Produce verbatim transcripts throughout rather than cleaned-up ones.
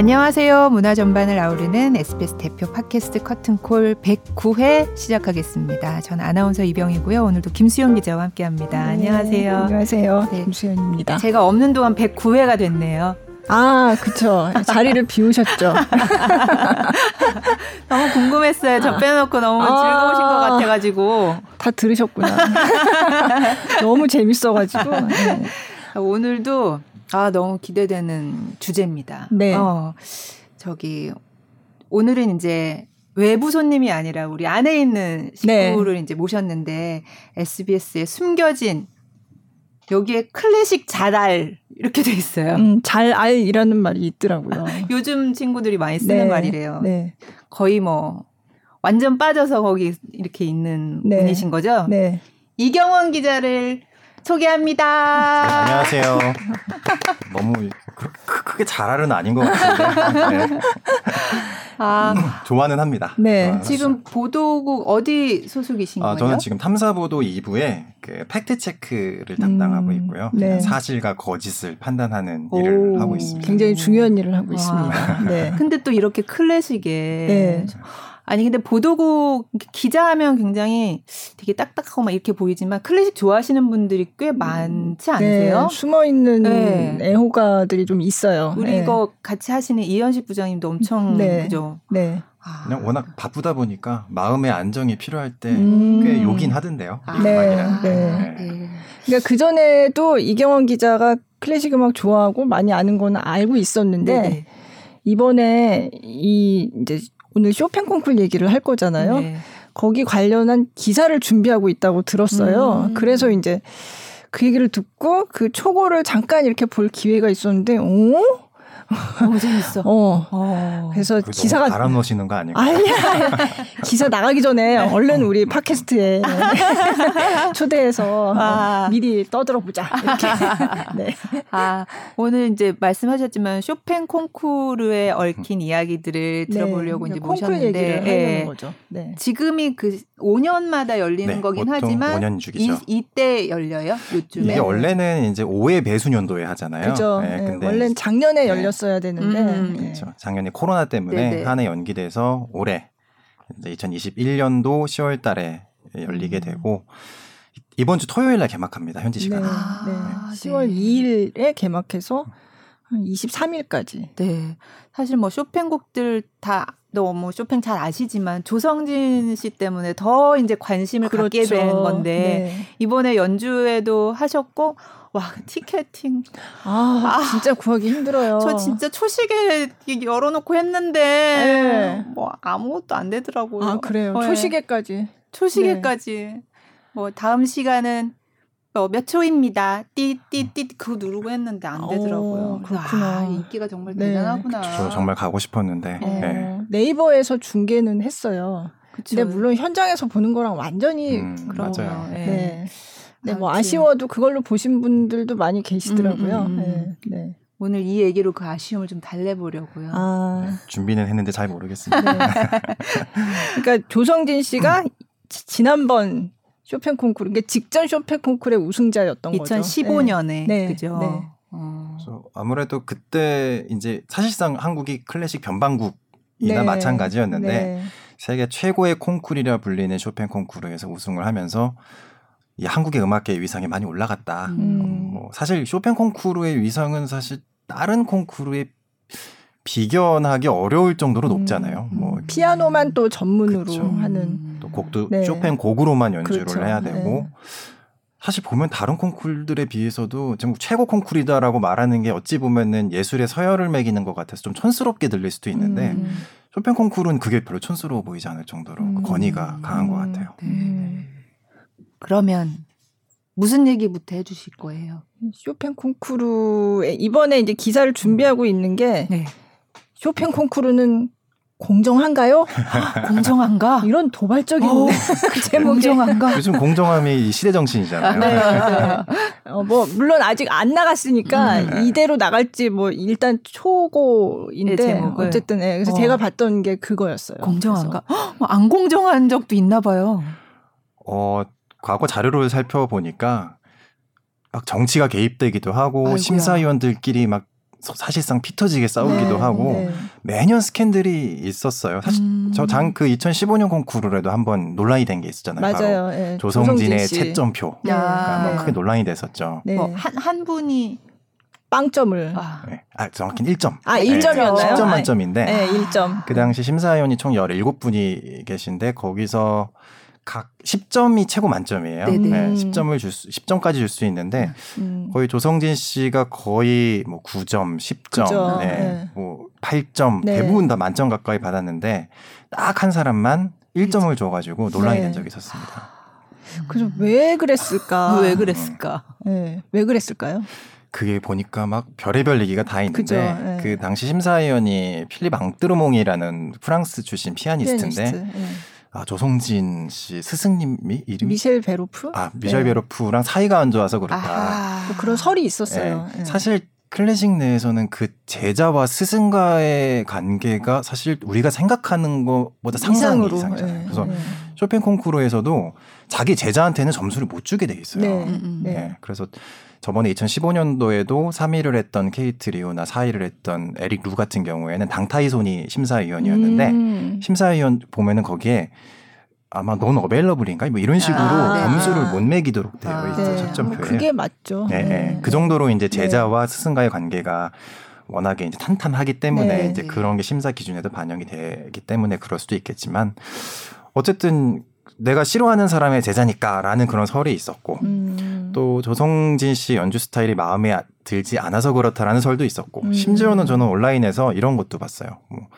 안녕하세요. 문화 전반을 아우르는 에스비에스 대표 팟캐스트 커튼콜 백구 회 시작하겠습니다. 전 아나운서 이병이고요. 오늘도 김수연 기자와 함께합니다. 네, 안녕하세요. 안녕하세요. 네. 김수연입니다. 제가 없는 동안 백구 회가 됐네요. 아, 그쵸. 자리를 비우셨죠. 너무 궁금했어요. 저 빼놓고 너무 아, 즐거우신 것 같아가지고. 다 들으셨구나. 너무 재밌어가지고. 네. 오늘도 아, 너무 기대되는 주제입니다. 네. 어, 저기, 오늘은 이제 외부 손님이 아니라 우리 안에 있는 식구를 네. 이제 모셨는데, 에스비에스의 숨겨진, 여기에 클래식 잘알, 이렇게 돼 있어요. 음, 잘알이라는 말이 있더라고요. 요즘 친구들이 많이 쓰는 네. 말이래요. 네. 거의 뭐, 완전 빠져서 거기 이렇게 있는 네. 분이신 거죠? 네. 이경원 기자를 소개합니다. 안녕하세요. 너무 크게 잘알은 아닌 것 같은데. 네. 아. 좋아는 합니다. 네. 좋아는 지금 하죠. 보도국 어디 소속이신 아, 거예요? 저는 지금 탐사보도 이 부에 그 팩트체크를 담당하고 있고요. 음, 네. 사실과 거짓을 판단하는 오, 일을 하고 있습니다. 굉장히 중요한 일을 하고 와. 있습니다. 네. 근데 또 이렇게 클래식에. 네. 아니 근데 보도국 기자하면 굉장히 되게 딱딱하고 막 이렇게 보이지만 클래식 좋아하시는 분들이 꽤 많지 않으세요? 네, 숨어있는 네. 애호가들이 좀 있어요. 우리 네. 이거 같이 하시는 이현식 부장님도 엄청 네. 그죠? 네. 그냥 워낙 바쁘다 보니까 마음의 안정이 필요할 때 꽤 요긴 하던데요. 아, 네. 네. 네. 네. 그러니까 그 전에도 이경원 기자가 클래식 음악 좋아하고 많이 아는 건 알고 있었는데 네. 이번에 이 이제 오늘 쇼팽 콩쿠르 얘기를 할 거잖아요. 네. 거기 관련한 기사를 준비하고 있다고 들었어요. 음. 그래서 이제 그 얘기를 듣고 그 초고를 잠깐 이렇게 볼 기회가 있었는데, 오? 너무 재밌어. 어. 어. 그래서 기사가. 바람 넣으시는 거 아니에요? 아니야. 기사 나가기 전에 얼른 우리 팟캐스트에 초대해서 아. 어, 미리 떠들어보자. 이렇게. 네. 아, 오늘 이제 말씀하셨지만 쇼팽 콩쿠르에 얽힌 이야기들을 들어보려고 네. 이제 모셨는데. 콩쿠르 얘기를 하는 네. 거죠. 네. 지금이 그 오 년마다 열리는 네, 거긴 하지만. 오 년 주기죠. 이, 이때 열려요? 요쯤에? 이게 원래는 이제 오 회 배수년도에 하잖아요. 그죠. 네, 네, 원래는 작년에 열렸어요. 써야 되는데 음. 그렇죠. 작년에 코로나 때문에 한 해 연기돼서 올해 이제 이천이십일 년도 시월 달에 열리게 음. 되고 이번 주 토요일 날 개막합니다. 현지 시간. 네. 아, 네. 시월 이일에 네. 개막해서 한 이십삼일까지. 네. 사실 뭐 쇼팽곡들 다 너무 쇼팽 잘 아시지만 조성진 씨 때문에 더 이제 관심을 그렇죠. 갖게 된 건데 네. 이번에 연주회도 하셨고. 와, 티켓팅. 아, 아, 진짜 구하기 힘들어요. 저 진짜 초시계 열어놓고 했는데, 네. 뭐, 아무것도 안 되더라고요. 아, 그래요? 네. 초시계까지. 초시계까지. 네. 뭐, 다음 시간은 뭐 몇 초입니다. 띠, 띠, 띠, 그거 누르고 했는데 안 되더라고요. 오, 그렇구나. 아, 인기가 정말 네. 대단하구나. 저 정말 가고 싶었는데. 네. 네. 네이버에서 중계는 했어요. 그쵸. 근데 물론 현장에서 보는 거랑 완전히. 음, 그런 맞아요. 네. 네. 네, 뭐 아쉬워도 그걸로 보신 분들도 많이 계시더라고요. 음, 음, 음. 네, 네. 오늘 이 얘기로 그 아쉬움을 좀 달래보려고요. 아... 네, 준비는 했는데 잘 모르겠습니다. 네. 그러니까 조성진 씨가 지, 지난번 쇼팽 콩쿠르, 그러니까 직전 쇼팽 콩쿠르의 우승자였던 이천십오 년에, 거죠. 이천십오 년에 네. 그죠. 네. 어... 그래서 아무래도 그때 이제 사실상 한국이 클래식 변방국이나 네. 마찬가지였는데 네. 세계 최고의 콩쿠르라 불리는 쇼팽 콩쿠르에서 우승을 하면서. 이 한국의 음악계의 위상이 많이 올라갔다. 음. 뭐 사실 쇼팽 콩쿠르의 위상은 사실 다른 콩쿠르에 비견하기 어려울 정도로 높잖아요. 음. 뭐 피아노만 또 전문으로 그쵸. 하는. 또 곡도 네. 쇼팽 곡으로만 연주를 그렇죠. 해야 되고. 네. 사실 보면 다른 콩쿠르들에 비해서도 전국 최고 콩쿠르다라고 말하는 게 어찌 보면은 예술의 서열을 매기는 것 같아서 좀 촌스럽게 들릴 수도 있는데 음. 쇼팽 콩쿠르는 그게 별로 촌스러워 보이지 않을 정도로 음. 그 권위가 강한 음. 것 같아요. 네. 음. 그러면 무슨 얘기부터 해주실 거예요? 쇼팽 콩쿠르에 이번에 이제 기사를 준비하고 있는 게 네. 쇼팽 콩쿠르는 공정한가요? 공정한가? 이런 도발적인 그 제목이 공정한가? 요즘 공정함이 시대 정신이잖아요. 네, 네. 어, 뭐 물론 아직 안 나갔으니까 음, 네. 이대로 나갈지 뭐 일단 초고인데 네, 어쨌든 네. 그래서 어. 제가 봤던 게 그거였어요. 공정한가? 헉, 안 공정한 적도 있나 봐요. 어. 과거 자료를 살펴보니까 막 정치가 개입되기도 하고 아이고야. 심사위원들끼리 막 사실상 피 터지게 싸우기도 네, 하고 네. 매년 스캔들이 있었어요. 사실 음. 저 장 그 이천십오 년 콩쿠르에도 한번 논란이 된 게 있었잖아요. 맞아요. 바로 네. 조성진의 채점표가 그러니까 크게 논란이 됐었죠. 네. 뭐 한, 한 분이 빵점을 아, 네. 아 정확히는 일 점. 아 일 점이었나요? 네, 십 점 만점인데. 네, 일 점. 그 당시 심사위원이 총 열일곱 분이 계신데 거기서 각 십 점이 최고 만점이에요. 네, 십 점을 줄 수, 십 점까지 줄 수 있는데 음. 거의 조성진 씨가 거의 뭐 구 점, 십 점, 네, 네. 뭐 팔 점 네. 대부분 다 만점 가까이 받았는데 딱 한 사람만 일 점을 줘가지고 논란이 네. 된 적이 있었습니다. 그래서 왜 그랬을까? 왜 그랬을까? 네. 왜 그랬을까요? 그게 보니까 막 별의별 얘기가 다 있는데 그죠, 예. 그 당시 심사위원이 필립 앙뜨르몽이라는 프랑스 출신 피아니스트인데 피아니스트, 예. 아, 조성진 씨 스승님이 이름이 미셸 베로프? 아 미셸 예. 베로프랑 사이가 안 좋아서 그렇다. 아, 뭐 그런 설이 있었어요. 예. 예. 사실 클래식 내에서는 그 제자와 스승과의 관계가 사실 우리가 생각하는 것보다 상상이 이상이잖아요. 예. 그래서 예. 쇼팽 콩쿠르에서도 자기 제자한테는 점수를 못 주게 돼 있어요. 네. 음, 네. 예. 그래서 저번에 이천십오 년도에도 삼 위를 했던 케이트 리오나 사 위를 했던 에릭 루 같은 경우에는 당타이손이 심사위원이었는데 음. 심사위원 보면은 거기에 아마 넌 어베일러블인가 뭐 이런 식으로 아, 점수를 네. 못 매기도록 되어 아, 있어요. 채점표에. 네. 뭐 그게 맞죠. 네, 네. 네. 그 정도로 이제 제자와 네. 스승과의 관계가 워낙에 이제 탄탄하기 때문에 네. 이제 그런 게 심사 기준에도 반영이 되기 때문에 그럴 수도 있겠지만 어쨌든 내가 싫어하는 사람의 제자니까라는 그런 설이 있었고 음. 또 조성진 씨 연주 스타일이 마음에 들지 않아서 그렇다라는 설도 있었고 음. 심지어는 저는 온라인에서 이런 것도 봤어요. 뭐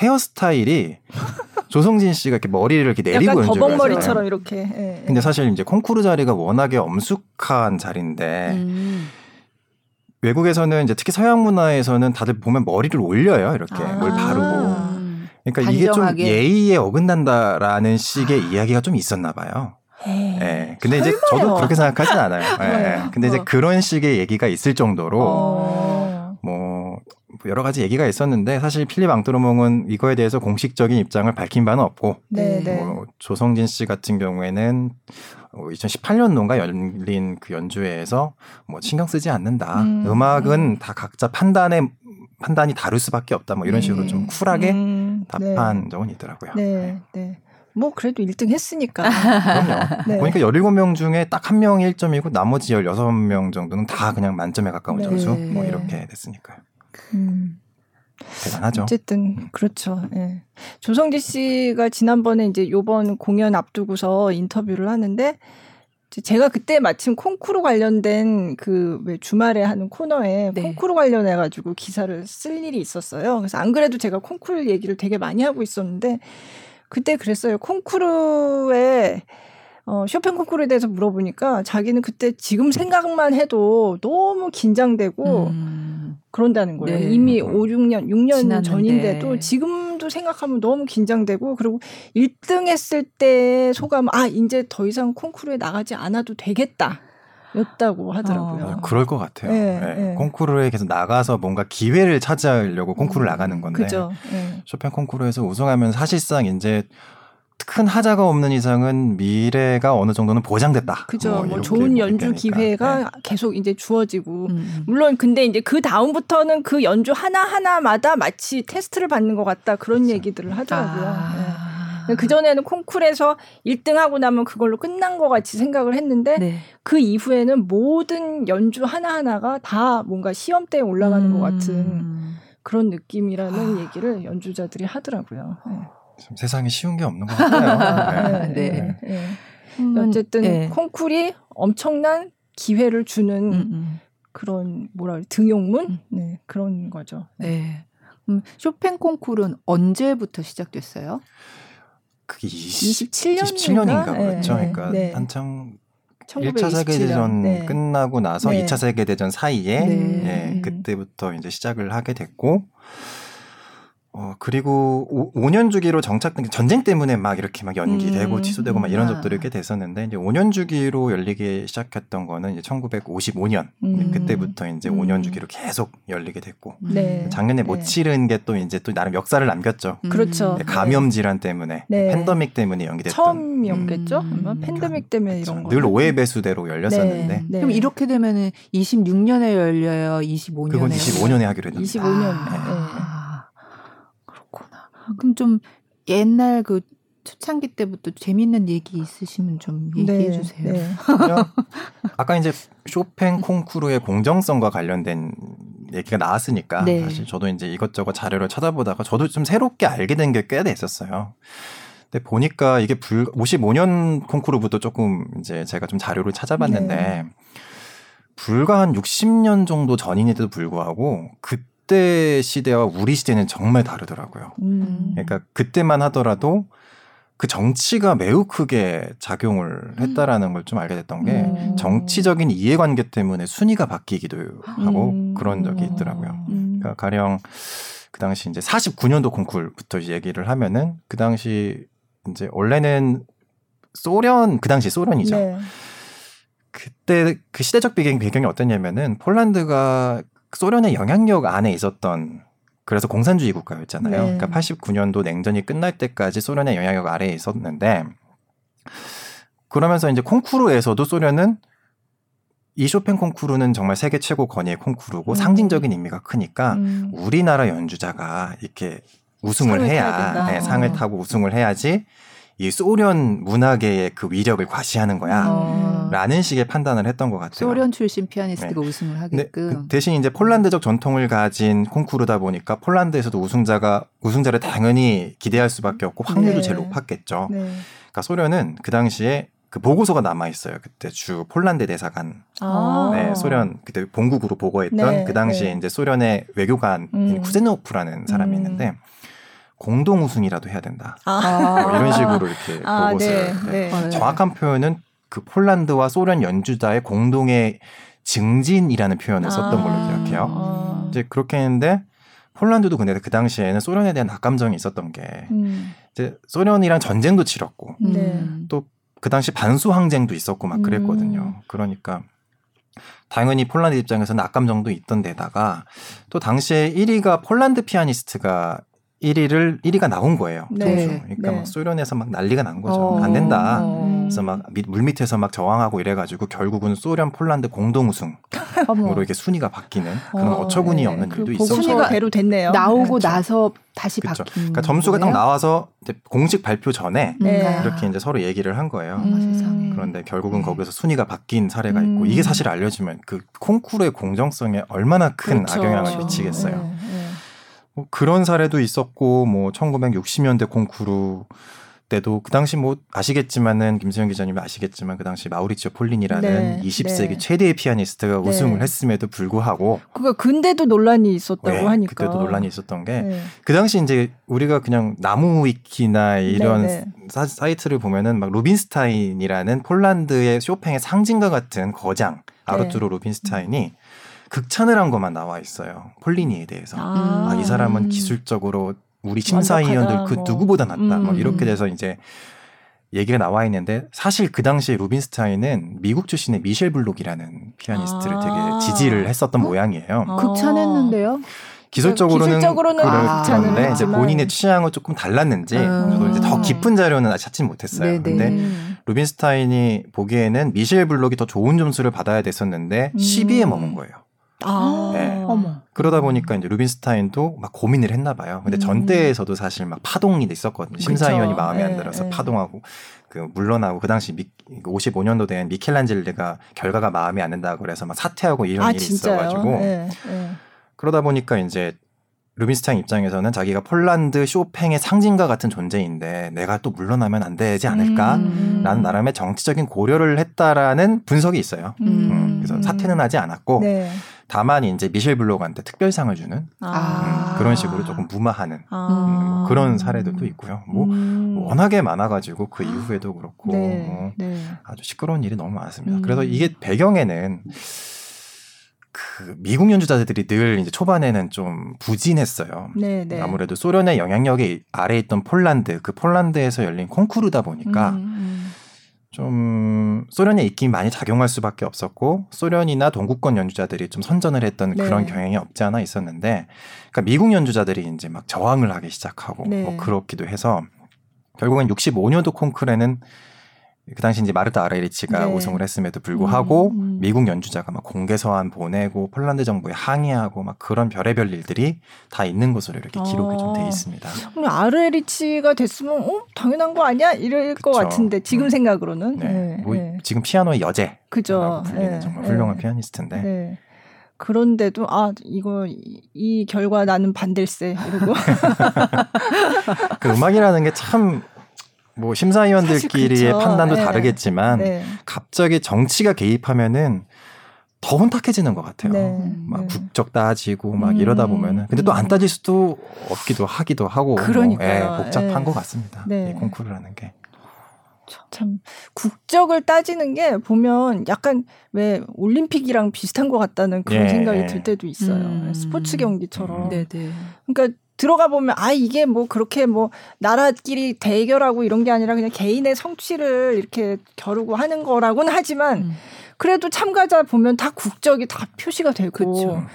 헤어스타일이 조성진 씨가 이렇게 머리를 이렇게 내리고 연주를 하잖아요. 약간 거벅머리처럼 이렇게. 예, 예. 근데 사실 이제 콩쿠르 자리가 워낙에 엄숙한 자리인데 음. 외국에서는 이제 특히 서양 문화에서는 다들 보면 머리를 올려요. 이렇게 아. 뭘 바르고. 그러니까 단정하게. 이게 좀 예의에 어긋난다라는 식의 아. 이야기가 좀 있었나 봐요. 에이, 예. 근데 설마요. 이제 저도 그렇게 생각하진 않아요. 예. 어, 근데 어. 이제 그런 식의 얘기가 있을 정도로 어. 뭐 여러 가지 얘기가 있었는데 사실 필립 앙뜨르몽은 이거에 대해서 공식적인 입장을 밝힌 바는 없고 뭐 조성진 씨 같은 경우에는 이천십팔 년도인가 열린 그 연주회에서 뭐 신경 쓰지 않는다. 음. 음악은 다 각자 판단에 판단이 다를 수밖에 없다. 뭐 이런 식으로 네. 좀 쿨하게 음, 답한 네. 적은 있더라고요. 네, 네. 뭐 그래도 일 등 했으니까. 그럼요. 네. 보니까 열일곱 명 중에 딱 한 명이 일 점이고 나머지 열여섯 명 정도는 다 그냥 만점에 가까운 네. 점수 뭐 이렇게 됐으니까요. 음. 대단하죠. 어쨌든 음. 그렇죠. 네. 조성진 씨가 지난번에 이제 요번 공연 앞두고서 인터뷰를 하는데 제가 그때 마침 콩쿠르 관련된 그 왜 주말에 하는 코너에 네. 콩쿠르 관련해가지고 기사를 쓸 일이 있었어요. 그래서 안 그래도 제가 콩쿠르 얘기를 되게 많이 하고 있었는데 그때 그랬어요. 콩쿠르에 어, 쇼팽 콩쿠르에 대해서 물어보니까 자기는 그때 지금 생각만 해도 너무 긴장되고 음. 그런다는 거예요. 네. 이미 오, 육 년, 육 년 지났는데. 전인데도 지금도 생각하면 너무 긴장되고 그리고 일 등 했을 때의 소감 아 이제 더 이상 콩쿠르에 나가지 않아도 되겠다. 였다고 하더라고요. 어. 그럴 것 같아요. 네, 네. 네. 콩쿠르에 계속 나가서 뭔가 기회를 찾으려고 콩쿠르를 나가는 건데 그죠. 네. 쇼팽 콩쿠르에서 우승하면 사실상 이제 큰 하자가 없는 이상은 미래가 어느 정도는 보장됐다. 그죠. 뭐 뭐 좋은 연주 기회가 네. 계속 이제 주어지고. 음. 물론 근데 이제 그 다음부터는 그 연주 하나하나마다 마치 테스트를 받는 것 같다. 그런 그렇죠. 얘기들을 하더라고요. 아. 네. 그전에는 콩쿠르에서 일 등 하고 나면 그걸로 끝난 것 같이 생각을 했는데 네. 그 이후에는 모든 연주 하나하나가 다 뭔가 시험대에 올라가는 음. 것 같은 그런 느낌이라는 아. 얘기를 연주자들이 하더라고요. 네. 세상에 쉬운 게 없는 것 같아요. 네. 네. 네. 네. 음, 어쨌든 네. 콩쿠르이 엄청난 기회를 주는 음, 음. 그런 뭐라 그래 등용문 음. 네. 그런 거죠. 네. 음, 쇼팽 콩쿠르는 언제부터 시작됐어요? 그게 이십칠 년인가 네. 그렇죠. 그러니까 네. 한창 일 차 세계대전 네. 끝나고 나서 네. 이 차 세계대전 사이에 네. 네. 그때부터 이제 시작을 하게 됐고. 어, 그리고 오 년 주기로 정착된 전쟁 때문에 막 이렇게 막 연기되고 음. 취소되고 막 이런 접들이 꽤 됐었는데, 이제 오 년 주기로 열리기 시작했던 거는 이제 천구백오십오 년. 음. 그때부터 이제 오 년 주기로 계속 열리게 됐고. 네. 작년에 못 네. 치른 게 또 이제 또 나름 역사를 남겼죠. 음. 그렇죠. 감염 질환 때문에. 네. 팬데믹 때문에 연기됐던. 처음이었겠죠? 음. 아마 팬데믹 때문에 그렇죠. 이런 거. 늘 오해 배수대로 열렸었는데. 네. 네. 그럼 이렇게 되면은 이십육 년에 열려요? 이십오 년에? 그건 이십오 년에 하기로 했는데. 이십오 년. 아. 네. 그럼 좀 옛날 그 초창기 때부터 재밌는 얘기 있으시면 좀 얘기해 네, 주세요. 네. 아까 이제 쇼팽 콩쿠르의 공정성과 관련된 얘기가 나왔으니까 네. 사실 저도 이제 이것저것 자료를 찾아보다가 저도 좀 새롭게 알게 된 게 꽤 됐었어요. 근데 보니까 이게 불 오십오 년 콩쿠르부터 조금 이제 제가 좀 자료를 찾아봤는데 네. 불과 한 육십 년 정도 전인에도 불구하고 그 그때 시대와 우리 시대는 정말 다르더라고요. 음. 그러니까 그때만 하더라도 그 정치가 매우 크게 작용을 했다라는 걸 좀 알게 됐던 게 음. 정치적인 이해관계 때문에 순위가 바뀌기도 하고 음. 그런 적이 있더라고요. 음. 그러니까 가령 그 당시 이제 사십구 년도 콩쿠르부터 얘기를 하면은 그 당시 이제 원래는 소련 그 당시 소련이죠. 네. 그때 그 시대적 배경, 배경이 어땠냐면은 폴란드가 소련의 영향력 안에 있었던, 그래서 공산주의 국가였잖아요. 네. 그러니까 팔십구 년도 냉전이 끝날 때까지 소련의 영향력 아래에 있었는데, 그러면서 이제 콩쿠르에서도 소련은 이 쇼팽 콩쿠르는 정말 세계 최고 권위의 콩쿠르고 음. 상징적인 의미가 크니까 음. 우리나라 연주자가 이렇게 우승을 해야 네, 상을 타고 우승을 해야지 이 소련 문화계의 그 위력을 과시하는 거야. 어. 라는 식의 판단을 했던 것 같아요. 소련 출신 피아니스트가 네. 우승을 하게끔. 그 대신 이제 폴란드적 전통을 가진 콩쿠르다 보니까 폴란드에서도 우승자가 우승자를 당연히 기대할 수밖에 없고 확률도 네. 제일 높았겠죠. 네. 그러니까 소련은 그 당시에 그 보고서가 남아 있어요. 그때 주 폴란드 대사관, 아. 네, 소련 그때 본국으로 보고했던 네. 그 당시에 네. 이제 소련의 외교관인 음. 쿠제노프라는 사람이 음. 있는데. 공동 우승이라도 해야 된다. 아. 뭐 이런 식으로 이렇게 아, 보고서를. 네, 네. 네. 정확한 표현은 그 폴란드와 소련 연주자의 공동의 증진이라는 표현을 썼던 아. 걸로 기억해요. 아. 이제 그렇게 했는데 폴란드도 근데 그 당시에는 소련에 대한 악감정이 있었던 게 음. 이제 소련이랑 전쟁도 치렀고 음. 또 그 당시 반수 항쟁도 있었고 막 그랬거든요. 음. 그러니까 당연히 폴란드 입장에서는 악감정도 있던 데다가 또 당시에 일 위가 폴란드 피아니스트가 일 위를 일 위가 나온 거예요. 네, 그러니까 네. 막 소련에서 막 난리가 난 거죠. 어, 안 된다. 어. 그래서 막 물 밑에서 막 저항하고 이래가지고 결국은 소련 폴란드 공동 우승으로 이렇게 순위가 바뀌는 그런 어, 어처구니 네. 없는 일도 있었죠. 순위가 대로 됐네요. 나오고 그렇죠. 나서 다시 그렇죠. 바뀌는. 그러니까 점수가 거예요? 딱 나와서 이제 공식 발표 전에 네. 이렇게 이제 서로 얘기를 한 거예요. 음. 그런데 결국은 거기서 순위가 바뀐 사례가 있고 음. 이게 사실 알려지면 그 콩쿠르의 공정성에 얼마나 큰 그렇죠. 악영향을 미치겠어요. 네. 네. 뭐 그런 사례도 있었고, 뭐 천구백육십 년대 콩쿠르 때도 그 당시 뭐 아시겠지만은 김수연 기자님이 아시겠지만 그 당시 마우리치오 폴린이라는 네, 이십 세기 네. 최대의 피아니스트가 네. 우승을 했음에도 불구하고 그거 근데도 논란이 있었다고 네, 하니까 그때도 논란이 있었던 게 네. 그 당시 이제 우리가 그냥 나무 위키나 이런 네, 네. 사, 사이트를 보면은 막 루빈스타인이라는 폴란드의 쇼팽의 상징과 같은 거장 아르투르 네. 루빈스타인이 극찬을 한 것만 나와 있어요. 폴리니에 대해서. 아, 아, 이 사람은 기술적으로 우리 심사위원들 그 뭐. 누구보다 낫다. 음. 뭐 이렇게 돼서 이제 얘기가 나와 있는데 사실 그 당시에 루빈스타인은 미국 출신의 미셸 블록이라는 피아니스트를 아. 되게 지지를 했었던 어? 모양이에요. 아. 극찬했는데요? 기술적으로는 그런데 아, 이제 본인의 취향은 조금 달랐는지 아. 저도 이제 더 깊은 자료는 아직 찾지 못했어요. 그런데 루빈스타인이 보기에는 미셸 블록이 더 좋은 점수를 받아야 됐었는데 음. 십 위에 머문 거예요. 아, 네. 어머. 그러다 보니까 이제 루빈스타인도 막 고민을 했나 봐요. 근데 음. 전대에서도 사실 막 파동이 있었거든요. 심사위원이 그쵸. 마음에 네, 안 들어서 네. 파동하고 그 물러나고 그 당시 미, 오십오 년도 된 미켈란젤레가 결과가 마음에 안 든다고 그래서 막 사퇴하고 이런 아, 일이 진짜요? 있어가지고 네, 네. 그러다 보니까 이제 루빈스타인 입장에서는 자기가 폴란드 쇼팽의 상징과 같은 존재인데 내가 또 물러나면 안 되지 않을까라는 나름의 정치적인 고려를 했다라는 분석이 있어요. 음. 음. 그래서 사퇴는 하지 않았고 네. 다만 이제 미셸 블록한테 특별상을 주는 아. 음, 그런 식으로 조금 무마하는 아. 음, 그런 사례들도 있고요. 뭐 음. 워낙에 많아가지고 그 이후에도 그렇고 네. 뭐 네. 아주 시끄러운 일이 너무 많았습니다. 음. 그래서 이게 배경에는 그 미국 연주자들이 늘 이제 초반에는 좀 부진했어요. 네네. 아무래도 소련의 영향력이 아래에 있던 폴란드, 그 폴란드에서 열린 콩쿠르다 보니까 음. 좀 소련의 입김이 많이 작용할 수밖에 없었고 소련이나 동구권 연주자들이 좀 선전을 했던 네. 그런 경향이 없지 않아 있었는데, 그러니까 미국 연주자들이 이제 막 저항을 하기 시작하고 네. 뭐 그렇기도 해서 결국엔 육십오 년도 콩쿠르에는 그 당시 이제 마르타 아르헤리치가 네. 우승을 했음에도 불구하고 음, 음. 미국 연주자가 막 공개서한 보내고 폴란드 정부에 항의하고 막 그런 별의별 일들이 다 있는 것으로 이렇게 기록이 아. 좀 돼 있습니다. 아르헤리치가 됐으면 어? 당연한 거 아니야? 이럴 그쵸. 것 같은데 지금 음. 생각으로는 네. 네. 뭐 네. 지금 피아노의 여제 그죠. 네. 정말 훌륭한 네. 피아니스트인데 네. 그런데도 아 이거 이, 이 결과 나는 반댈세 이러고 그 음악이라는 게 참 뭐 심사위원들끼리의 판단도 네. 다르겠지만 네. 갑자기 정치가 개입하면은 더 혼탁해지는 것 같아요. 네. 막 네. 국적 따지고 막 음. 이러다 보면은 근데 또 안 따질 수도 없기도 하기도 하고 그러니까요. 뭐, 예, 복잡한 네. 것 같습니다. 네. 이 콩쿠르라는 게. 참 국적을 따지는 게 보면 약간 왜 올림픽이랑 비슷한 것 같다는 그런 예. 생각이 들 때도 있어요. 음. 스포츠 경기처럼. 음. 그러니까 들어가 보면 아 이게 뭐 그렇게 뭐 나라끼리 대결하고 이런 게 아니라 그냥 개인의 성취를 이렇게 겨루고 하는 거라고는 하지만 음. 그래도 참가자 보면 다 국적이 다 표시가 되고 그쵸.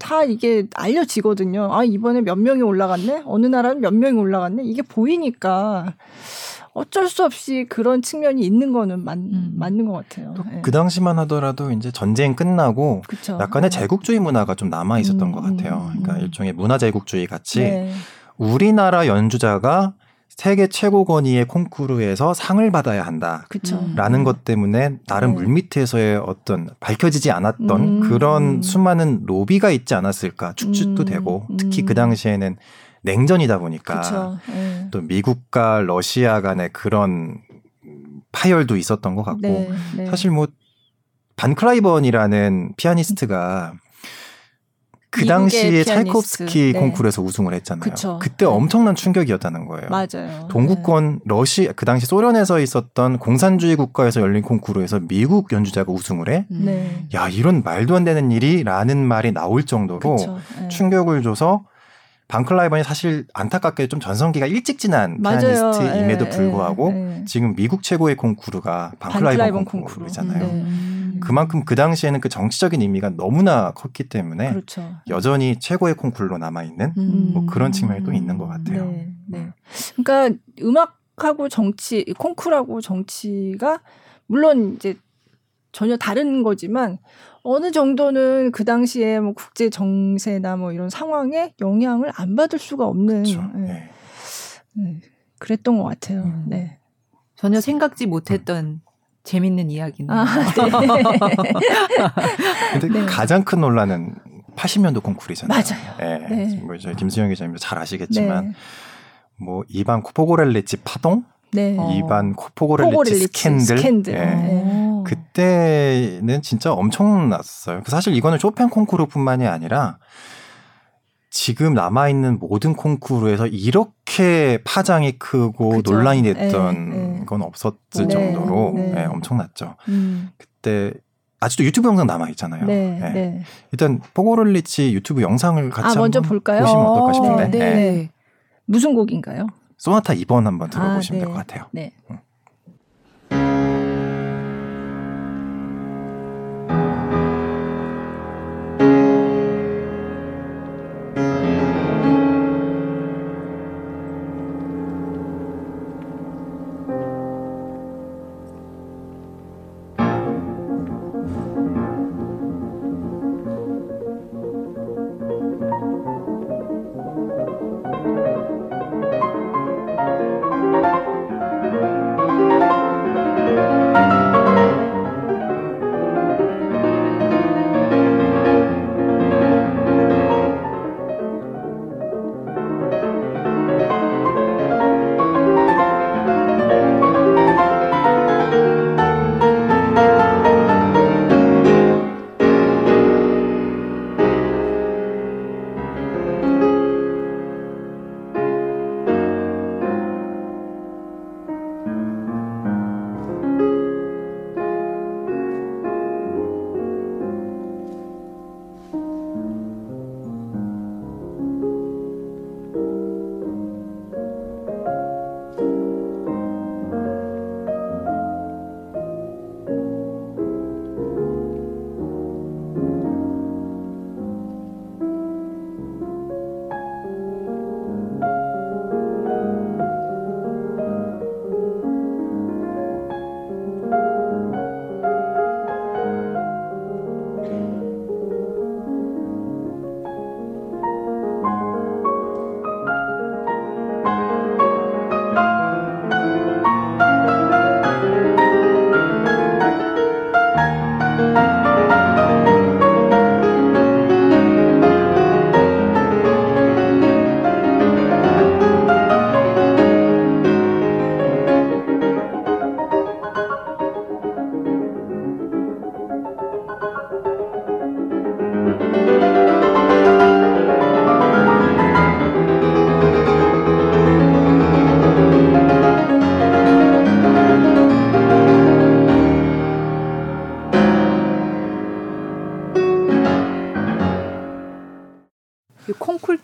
다 이게 알려지거든요. 아 이번에 몇 명이 올라갔네? 어느 나라는 몇 명이 올라갔네? 이게 보이니까 어쩔 수 없이 그런 측면이 있는 거는 맞, 음. 맞는 것 같아요. 네. 그 당시만 하더라도 이제 전쟁 끝나고 그쵸. 약간의 네. 제국주의 문화가 좀 남아 있었던 음, 것 같아요. 그러니까 음. 일종의 문화 제국주의 같이 네. 우리나라 연주자가 세계 최고 권위의 콩쿠르에서 상을 받아야 한다라는 음. 것 때문에 나름 네. 물밑에서의 어떤 밝혀지지 않았던 음. 그런 수많은 로비가 있지 않았을까 추측도 음. 되고 특히 그 당시에는 냉전이다 보니까 네. 또 미국과 러시아 간의 그런 파열도 있었던 것 같고 네, 네. 사실 뭐 반클라이번이라는 피아니스트가 그 당시에 차이콥스키 네. 콩쿠르에서 우승을 했잖아요. 그쵸. 그때 네. 엄청난 충격이었다는 거예요. 맞아요. 동구권 네. 러시아 그 당시 소련에서 있었던 공산주의 국가에서 열린 콩쿠르에서 미국 연주자가 우승을 해? 네. 야 이런 말도 안 되는 일이라는 말이 나올 정도로 네. 충격을 줘서 반클라이번이 사실 안타깝게 좀 전성기가 일찍 지난 피아니스트임에도 예, 불구하고 예, 예. 지금 미국 최고의 콩쿠르가 반클라이번, 반클라이번 콩쿠르잖아요. 네. 음. 그만큼 그 당시에는 그 정치적인 의미가 너무나 컸기 때문에 그렇죠. 여전히 최고의 콩쿠르로 남아있는 음. 뭐 그런 측면이 또 있는 것 같아요. 네, 네. 그러니까 음악하고 정치, 콩쿠르하고 정치가 물론 이제 전혀 다른 거지만 어느 정도는 그 당시에 뭐 국제 정세나 뭐 이런 상황에 영향을 안 받을 수가 없는 그렇죠. 네. 네. 그랬던 것 같아요. 음. 네. 전혀 생각지 못했던 음. 재밌는 이야기는. 아, 네. 근데 네. 가장 큰 논란은 팔십 년도 콩쿠르잖아요. 맞아요. 네. 네. 뭐 저희 김수영 기자님도 잘 아시겠지만 네. 뭐 이반 포고렐리치 파동, 네. 이반 포고렐리치, 포고렐리치 스캔들. 스캔들. 네. 네. 그때는 진짜 엄청났어요. 사실 이거는 쇼팽 콩쿠르뿐만이 아니라 지금 남아있는 모든 콩쿠르에서 이렇게 파장이 크고 그죠? 논란이 됐던 네, 네. 건 없었을 네, 정도로 네. 네, 엄청났죠. 음. 그때 아직도 유튜브 영상 남아있잖아요. 네, 네. 네. 일단 포고렐리치 유튜브 영상을 같이 아, 먼저 볼까요? 보시면 어떨까 싶은데 네, 네. 네. 무슨 곡인가요? 소나타 이 번 한번 들어보시면 아, 네. 될 것 같아요. 네. 응.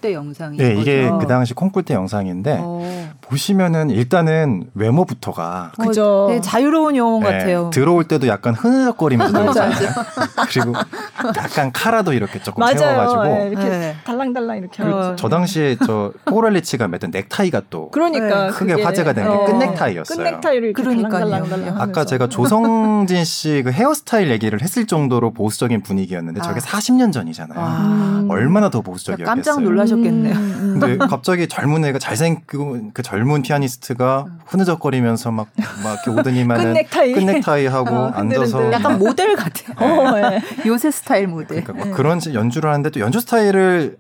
때 영상인 네, 거죠? 이게 그 당시 콩쿠르 때 영상인데 어. 보시면은 일단은 외모부터가 그죠. 네, 자유로운 영혼 네, 같아요. 들어올 때도 약간 흐느적거리면서 들어오잖아요. 그리고 약간 카라도 이렇게 조금 세워가지고 네, 이렇게 네. 달랑달랑 이렇게. 어. 저 당시에 저 포고렐리치가 맸던 넥타이가 또 그러니까 크게 화제가 된 게 끝넥타이였어요. 끝넥타이를 이렇게 달랑달랑. 아까 제가 조성진 씨 그 헤어스타일 얘기를 했을 정도로 보수적인 분위기였는데 아. 저게 사십 년 전이잖아요. 아. 얼마나 더 보수적이었겠어요. 깜짝 놀라셨겠네요. 음. 근데 갑자기 젊은 애가 잘생기고 그 젊은 피아니스트가 흐느적거리면서 막, 막 이렇게 오더니만은 끝넥타이. 끝넥타이 하고 어, 앉아서 약간 모델 같아요. 네. 요새 스타일 모델. 그러니까 막 그런 연주를 하는데 또 연주 스타일을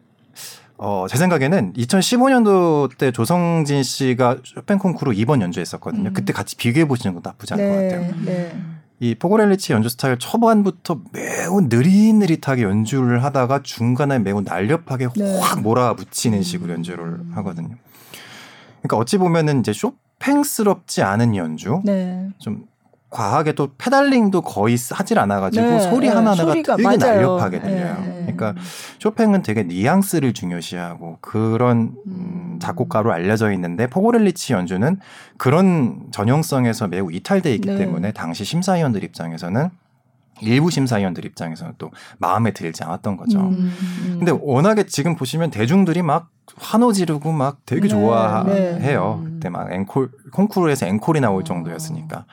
어, 제 생각에는 이천십오 년도 때 조성진 씨가 쇼팽 콩쿠르 이 번 연주했었거든요. 음. 그때 같이 비교해 보시는 것도 나쁘지 않을 네, 것 같아요. 네. 이 포고렐리치 연주 스타일 초반부터 매우 느릿느릿하게 연주를 하다가 중간에 매우 날렵하게 네. 확 몰아붙이는 식으로 연주를 하거든요. 그러니까 어찌 보면은 이제 쇼팽스럽지 않은 연주, 네. 좀 과하게 또 페달링도 거의 하질 않아가지고 네. 소리 하나하나가 네. 되게 맞아요. 날렵하게 들려요. 네. 그러니까 쇼팽은 되게 뉘앙스를 중요시하고 그런 음, 작곡가로 알려져 있는데 포고렐리치 연주는 그런 전형성에서 매우 이탈되어 있기 네. 때문에 당시 심사위원들 입장에서는 일부 심사위원들 입장에서는 또 마음에 들지 않았던 거죠. 음, 음. 근데 워낙에 지금 보시면 대중들이 막 환호 지르고 막 되게 네, 좋아해요. 네. 그때 막 앵콜, 콩쿠르에서 앵콜이 나올 어. 정도였으니까.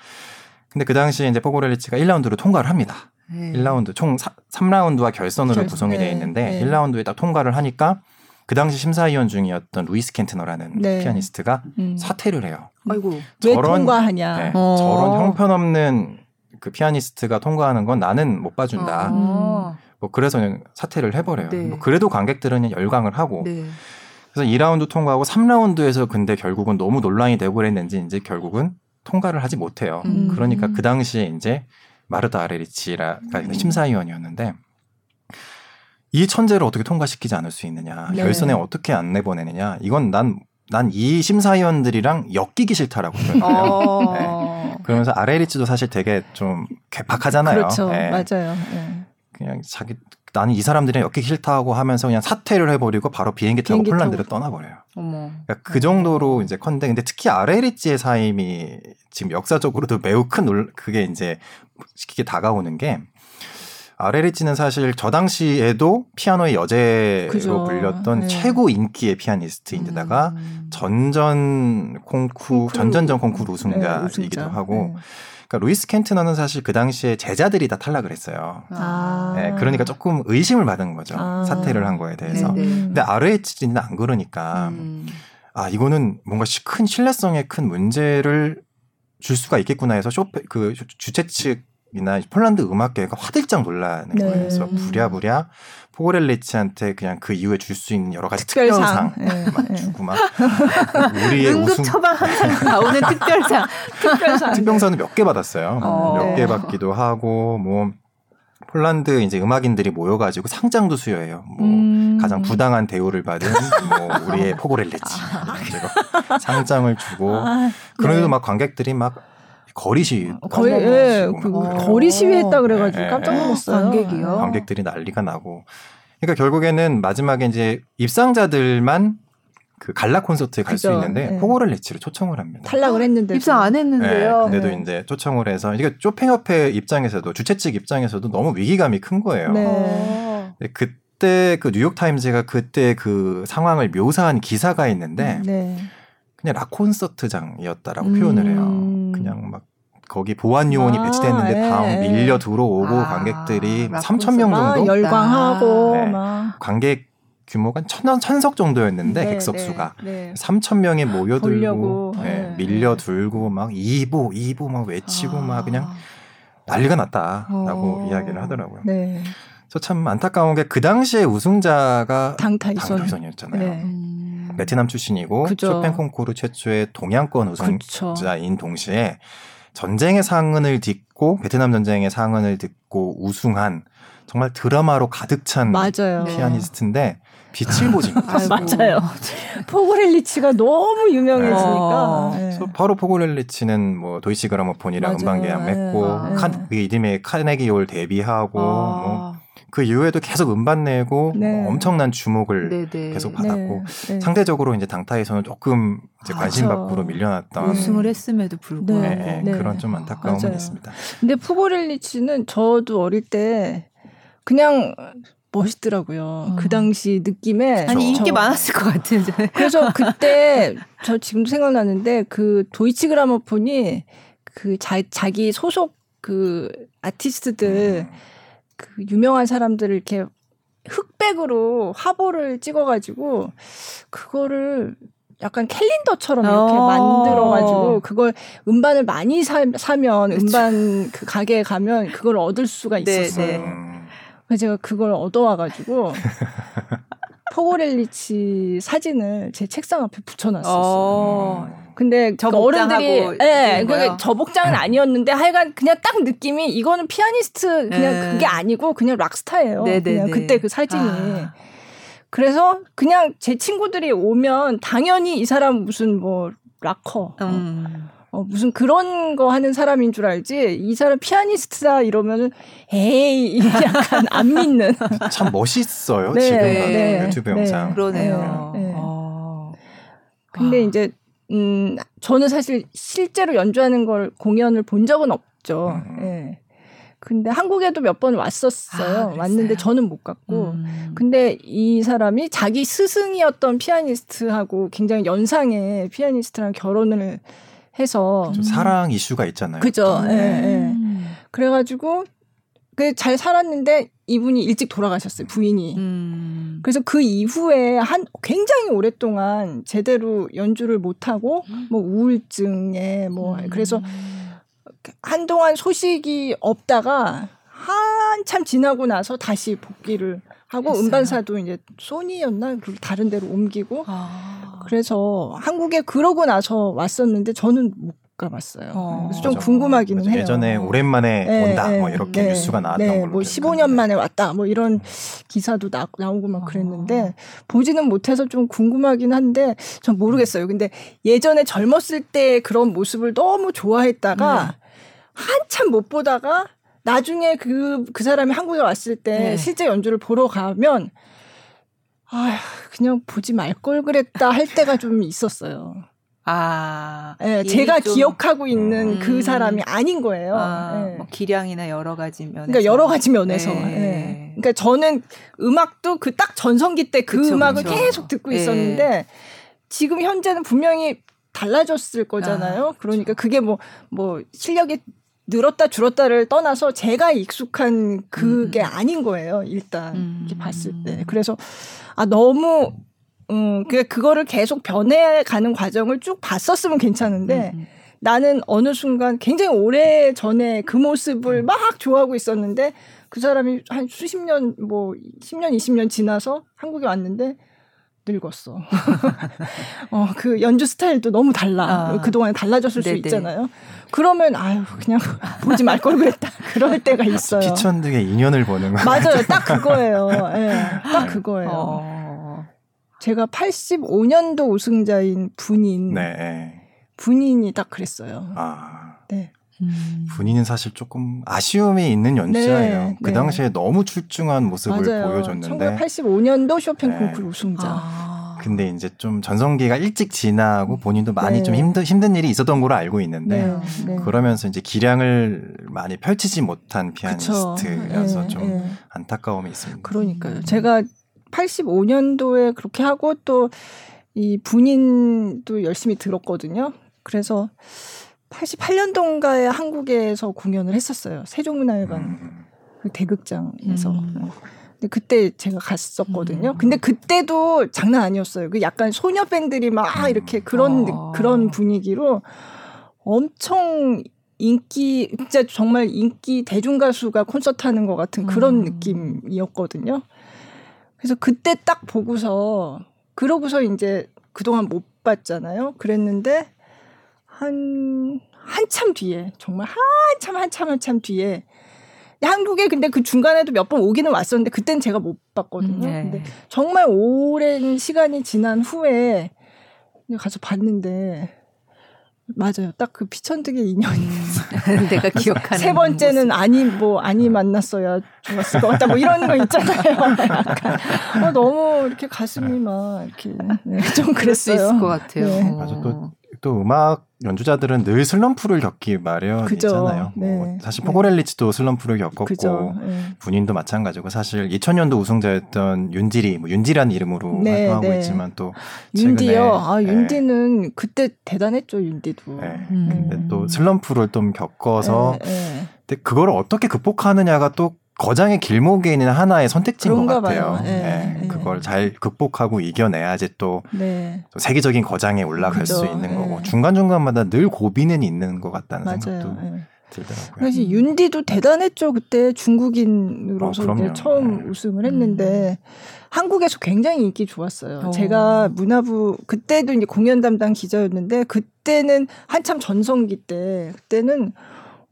근데 그 당시에 이제 포고렐리치가 일 라운드로 통과를 합니다. 네. 일 라운드, 총 사, 삼 라운드와 결선으로 결선, 구성이 되어 네, 있는데 네. 일 라운드에 딱 통과를 하니까 그 당시 심사위원 중이었던 루이스 켄트너라는 네. 피아니스트가 음. 사퇴를 해요. 아이고, 저런, 왜 통과하냐. 네, 어. 저런 형편없는 그 피아니스트가 통과하는 건 나는 못 봐준다. 어. 뭐 그래서 사퇴를 해버려요. 네. 뭐 그래도 관객들은 열광을 하고. 네. 그래서 이 라운드 통과하고 삼 라운드에서 근데 결국은 너무 논란이 되고 그랬는지 이제 결국은 통과를 하지 못해요. 음. 그러니까 그 당시에 이제 마르타 아르헤리치가 음. 심사위원이었는데 이 천재를 어떻게 통과시키지 않을 수 있느냐. 네. 결선에 어떻게 안 내보내느냐. 이건 난, 난 이 심사위원들이랑 엮이기 싫다라고 그러더라고요. 네. 그러면서 아르헤리치도 사실 되게 좀 괴팍하잖아요. 그렇죠. 네. 맞아요. 네. 그냥 자기 나는 이 사람들이랑 엮이기 싫다고 하면서 그냥 사퇴를 해버리고 바로 비행기 타고 비행기 폴란드를 타고. 떠나버려요. 어머. 그러니까 그 정도로 이제 컨대 근데 특히 아르헤리치의 사임이 지금 역사적으로도 매우 큰 놀, 그게 이제 쉽게 다가오는 게 아르헤리치는 사실 저 당시에도 피아노의 여제로 그죠. 불렸던 네. 최고 인기의 피아니스트인데다가 음. 전전 콩쿠 전전전 콩쿠르 우승자이기도 네, 하고. 네. 그러니까 루이스 켄트너는 사실 그 당시에 제자들이 다 탈락을 했어요. 아. 네, 그러니까 조금 의심을 받은 거죠. 아. 사퇴를 한 거에 대해서. 네네. 근데 아르헤리치는 안 그러니까 음. 아 이거는 뭔가 큰 신뢰성에 큰 문제를 줄 수가 있겠구나 해서 쇼페, 그 주최 측이나 폴란드 음악계가 화들짝 놀라는 네. 거예요. 그래서 부랴부랴 포고렐리치한테 그냥 그 이후에 줄 수 있는 여러 가지 특별상, 특별상. 네. 막 주고 막 우리의 우승 처방 항상 나오는 특별상, 특별상 특별상은 몇 개 받았어요. 어. 몇 개 받기도 하고 뭐 폴란드 이제 음악인들이 모여가지고 상장도 수여해요. 뭐 음. 가장 부당한 대우를 받은 뭐 우리의 포고렐리치 아. 상장을 주고 아. 그런데도 네. 막 관객들이 막 거리 시위, 어, 거의, 예, 그, 거리 시위했다 그래가지고 예, 깜짝 놀랐어요. 관객이요. 관객들이 난리가 나고, 그러니까 결국에는 마지막에 이제 입상자들만 그 갈라 콘서트에 갈 수 있는데 예. 포고렐리치를 초청을 합니다. 탈락을 했는데 입상 안 했는데요. 예, 근데도 예. 이제 초청을 해서 이게 쇼팽협회 입장에서도 주최 측 입장에서도 너무 위기감이 큰 거예요. 네. 그때 그 뉴욕 타임즈가 그때 그 상황을 묘사한 기사가 있는데. 네. 그냥 락 콘서트장이었다라고 음. 표현을 해요. 그냥 막 거기 보안 요원이 아, 배치됐는데 다 밀려 들어오고 아, 관객들이 삼천 명 정도 열광하고 네. 막. 관객 규모가 천, 천석 정도였는데 네, 객석 수가 네, 네. 삼천 명이 모여들고 네, 네. 밀려 들고 막 이보 이보 막 외치고 아. 막 그냥 난리가 났다라고 오. 이야기를 하더라고요. 네. 그래서 참 안타까운 게 그 당시에 우승자가 당타이손. 당타이손이었잖아요. 네. 베트남 출신이고 그죠. 쇼팽 콩쿠르 최초의 동양권 우승자인 그쵸. 동시에 전쟁의 상흔을 딛고 베트남 전쟁의 상흔을 딛고 우승한 정말 드라마로 가득 찬 맞아요. 피아니스트인데 빛을 보지 못했어요. 맞아요. 포고렐리치가 너무 유명해지니까. 네. 네. 바로 포고렐리치는 뭐 도이치 그라모폰이랑 음반 계약 맺고 네. 칸, 이듬해 카네기홀 데뷔하고 아. 뭐 그 이후에도 계속 음반 내고 네. 엄청난 주목을 네, 네. 계속 받았고 네, 네. 상대적으로 이제 당타이손은 조금 이제 관심 그렇죠. 밖으로 밀려났던 우승을 했음에도 불구하고 네. 네. 네. 그런 좀 안타까움은 맞아요. 있습니다. 근데 포고렐리치는 저도 어릴 때 그냥 멋있더라고요. 어. 그 당시 느낌에 아니 인기 저, 많았을 것 같은. 그래서 그때 저 지금도 생각나는데 그 도이치 그라모폰이 그 자, 자기 소속 그 아티스트들 음. 그 유명한 사람들을 이렇게 흑백으로 화보를 찍어가지고 그거를 약간 캘린더처럼 이렇게 만들어가지고 그걸 음반을 많이 사, 사면 음반 그 가게에 가면 그걸 얻을 수가 있었어요. 네, 네. 그래서 제가 그걸 얻어와가지고 포고렐리치 사진을 제 책상 앞에 붙여놨었어요. 근데 저 어른들이 예, 그게 저 복장은 아니었는데 하여간 그냥 딱 느낌이 이거는 피아니스트 그냥 네. 그게 아니고 그냥 락스타예요. 그냥 그때 그 사진이. 아. 그래서 그냥 제 친구들이 오면 당연히 이 사람 무슨 뭐 락커. 음. 어, 무슨 그런 거 하는 사람인 줄 알지 이 사람 피아니스트다 이러면은 에이 약간 안 믿는 참 멋있어요. 네, 지금 네, 유튜브 네, 영상 네, 그러네요. 네, 네. 아. 근데 아. 이제 음, 저는 사실 실제로 연주하는 걸 공연을 본 적은 없죠. 음. 네. 근데 한국에도 몇 번 왔었어요. 아, 왔는데 저는 못 갔고. 음. 근데 이 사람이 자기 스승이었던 피아니스트하고 굉장히 연상의 피아니스트랑 결혼을 해서 그렇죠. 음. 사랑 이슈가 있잖아요. 그죠. 예, 예. 그래가지고 그 잘 살았는데 이분이 일찍 돌아가셨어요. 부인이. 음. 그래서 그 이후에 한 굉장히 오랫동안 제대로 연주를 못하고 뭐 우울증에 뭐 음. 그래서 한동안 소식이 없다가 한참 지나고 나서 다시 복귀를 하고 했어요. 음반사도 이제 소니였나 다른 데로 옮기고. 아. 그래서 한국에 그러고 나서 왔었는데 저는 못 가봤어요. 어, 그래서 좀 맞아, 궁금하기는 맞아. 해요. 예전에 오랜만에 네, 온다 네, 뭐 이렇게 네, 뉴스가 나왔던 네, 걸로. 뭐 십오 년 만에 왔다 뭐 이런 기사도 나, 나오고 막 그랬는데 어. 보지는 못해서 좀 궁금하긴 한데 전 모르겠어요. 근데 예전에 젊었을 때 그런 모습을 너무 좋아했다가 음. 한참 못 보다가 나중에 그, 그 사람이 한국에 왔을 때 네. 실제 연주를 보러 가면 아휴, 그냥 보지 말 걸 그랬다 할 때가 좀 있었어요. 아, 네, 제가 좀... 기억하고 있는 음... 그 사람이 아닌 거예요. 아, 네. 뭐 기량이나 여러 가지 면에서. 그러니까 여러 가지 면에서. 네. 네. 그러니까 저는 음악도 그 딱 전성기 때 그 음악을 그쵸. 계속 듣고 네. 있었는데 지금 현재는 분명히 달라졌을 거잖아요. 아, 그러니까 그게 뭐, 뭐 실력이 늘었다 줄었다를 떠나서 제가 익숙한 그게 음. 아닌 거예요. 일단 음. 이렇게 봤을 때. 그래서 아 너무 음, 그 그거를 계속 변해가는 과정을 쭉 봤었으면 괜찮은데 음. 나는 어느 순간 굉장히 오래 전에 그 모습을 막 좋아하고 있었는데 그 사람이 한 수십 년 뭐 십 년 이십 년 지나서 한국에 왔는데 늙었어. 어, 그 연주 스타일도 너무 달라. 아, 그동안에 달라졌을 네네. 수 있잖아요. 그러면 아유 그냥 보지 말 걸 그랬다. 그럴 때가 있어요. 피천등의 인연을 보는 거 맞아요. 딱 그거예요. 네, 딱 그거예요. 어... 제가 팔십오 년도 우승자인 부닌 네. 부닌이 딱 그랬어요. 아... 네. 음. 분인은 사실 조금 아쉬움이 있는 연주자예요. 네, 그 네. 당시에 너무 출중한 모습을 맞아요. 보여줬는데 천구백팔십오 년도 쇼팽 콩쿠르 네. 우승자. 아. 근데 이제 좀 전성기가 일찍 지나고 본인도 많이 네. 좀 힘든 힘든 일이 있었던 걸로 알고 있는데 네, 네. 그러면서 이제 기량을 많이 펼치지 못한 피아니스트여서 네, 좀 네. 안타까움이 있습니다. 그러니까요. 제가 팔십오 년도에 그렇게 하고 또 이 분인도 열심히 들었거든요. 그래서 팔십팔 년도인가에 한국에서 공연을 했었어요. 세종문화회관 음. 대극장에서. 음. 근데 그때 제가 갔었거든요. 음. 근데 그때도 장난 아니었어요. 그 약간 소녀밴들이 막 이렇게 그런 어. 그런 분위기로 엄청 인기 진짜 정말 인기 대중 가수가 콘서트 하는 것 같은 그런 음. 느낌이었거든요. 그래서 그때 딱 보고서 그러고서 이제 그동안 못 봤잖아요. 그랬는데. 한, 한참 뒤에, 정말 한참, 한참, 한참 뒤에. 한국에 근데 그 중간에도 몇 번 오기는 왔었는데, 그땐 제가 못 봤거든요. 네. 근데 정말 오랜 시간이 지난 후에 가서 봤는데, 맞아요. 딱 그 피천득의 인연이 내가 기억하는 세 번째는 모습. 아니 뭐 아니 만났어야 좋았을 것 같다 뭐 이런 거 있잖아요. 약간 어, 너무 이렇게 가슴이 막 이렇게 네, 좀 그럴 수 있을 것 같아요. 네. 맞아. 또, 또 음악 연주자들은 늘 슬럼프를 겪기 마련이잖아요. 네. 뭐 사실 포고렐리치도 슬럼프를 겪었고 네. 분인도 마찬가지고 사실 이천 년도 우승자였던 윤디리, 뭐 윤디라는 이름으로 네, 활동하고 네. 있지만 또 윤디요. 아 윤디는 네. 그때 대단했죠. 윤디도. 네. 음. 근데 또 슬럼프를 좀 겪어서 네, 네. 근데 그걸 어떻게 극복하느냐가 또 거장의 길목에 있는 하나의 선택지인 것 같아요. 네, 네. 그걸 잘 극복하고 이겨내야지 또, 네. 또 세계적인 거장에 올라갈 그렇죠. 수 있는 네. 거고 중간중간마다 늘 고비는 있는 것 같다는 맞아요. 생각도 네. 들더라고요. 사실 윤디도 대단했죠. 그때 중국인으로서 어, 처음 네. 우승을 했는데 음. 한국에서 굉장히 인기 좋았어요. 오. 제가 문화부 그때도 이제 공연 담당 기자였는데 그때는 한참 전성기 때 그때는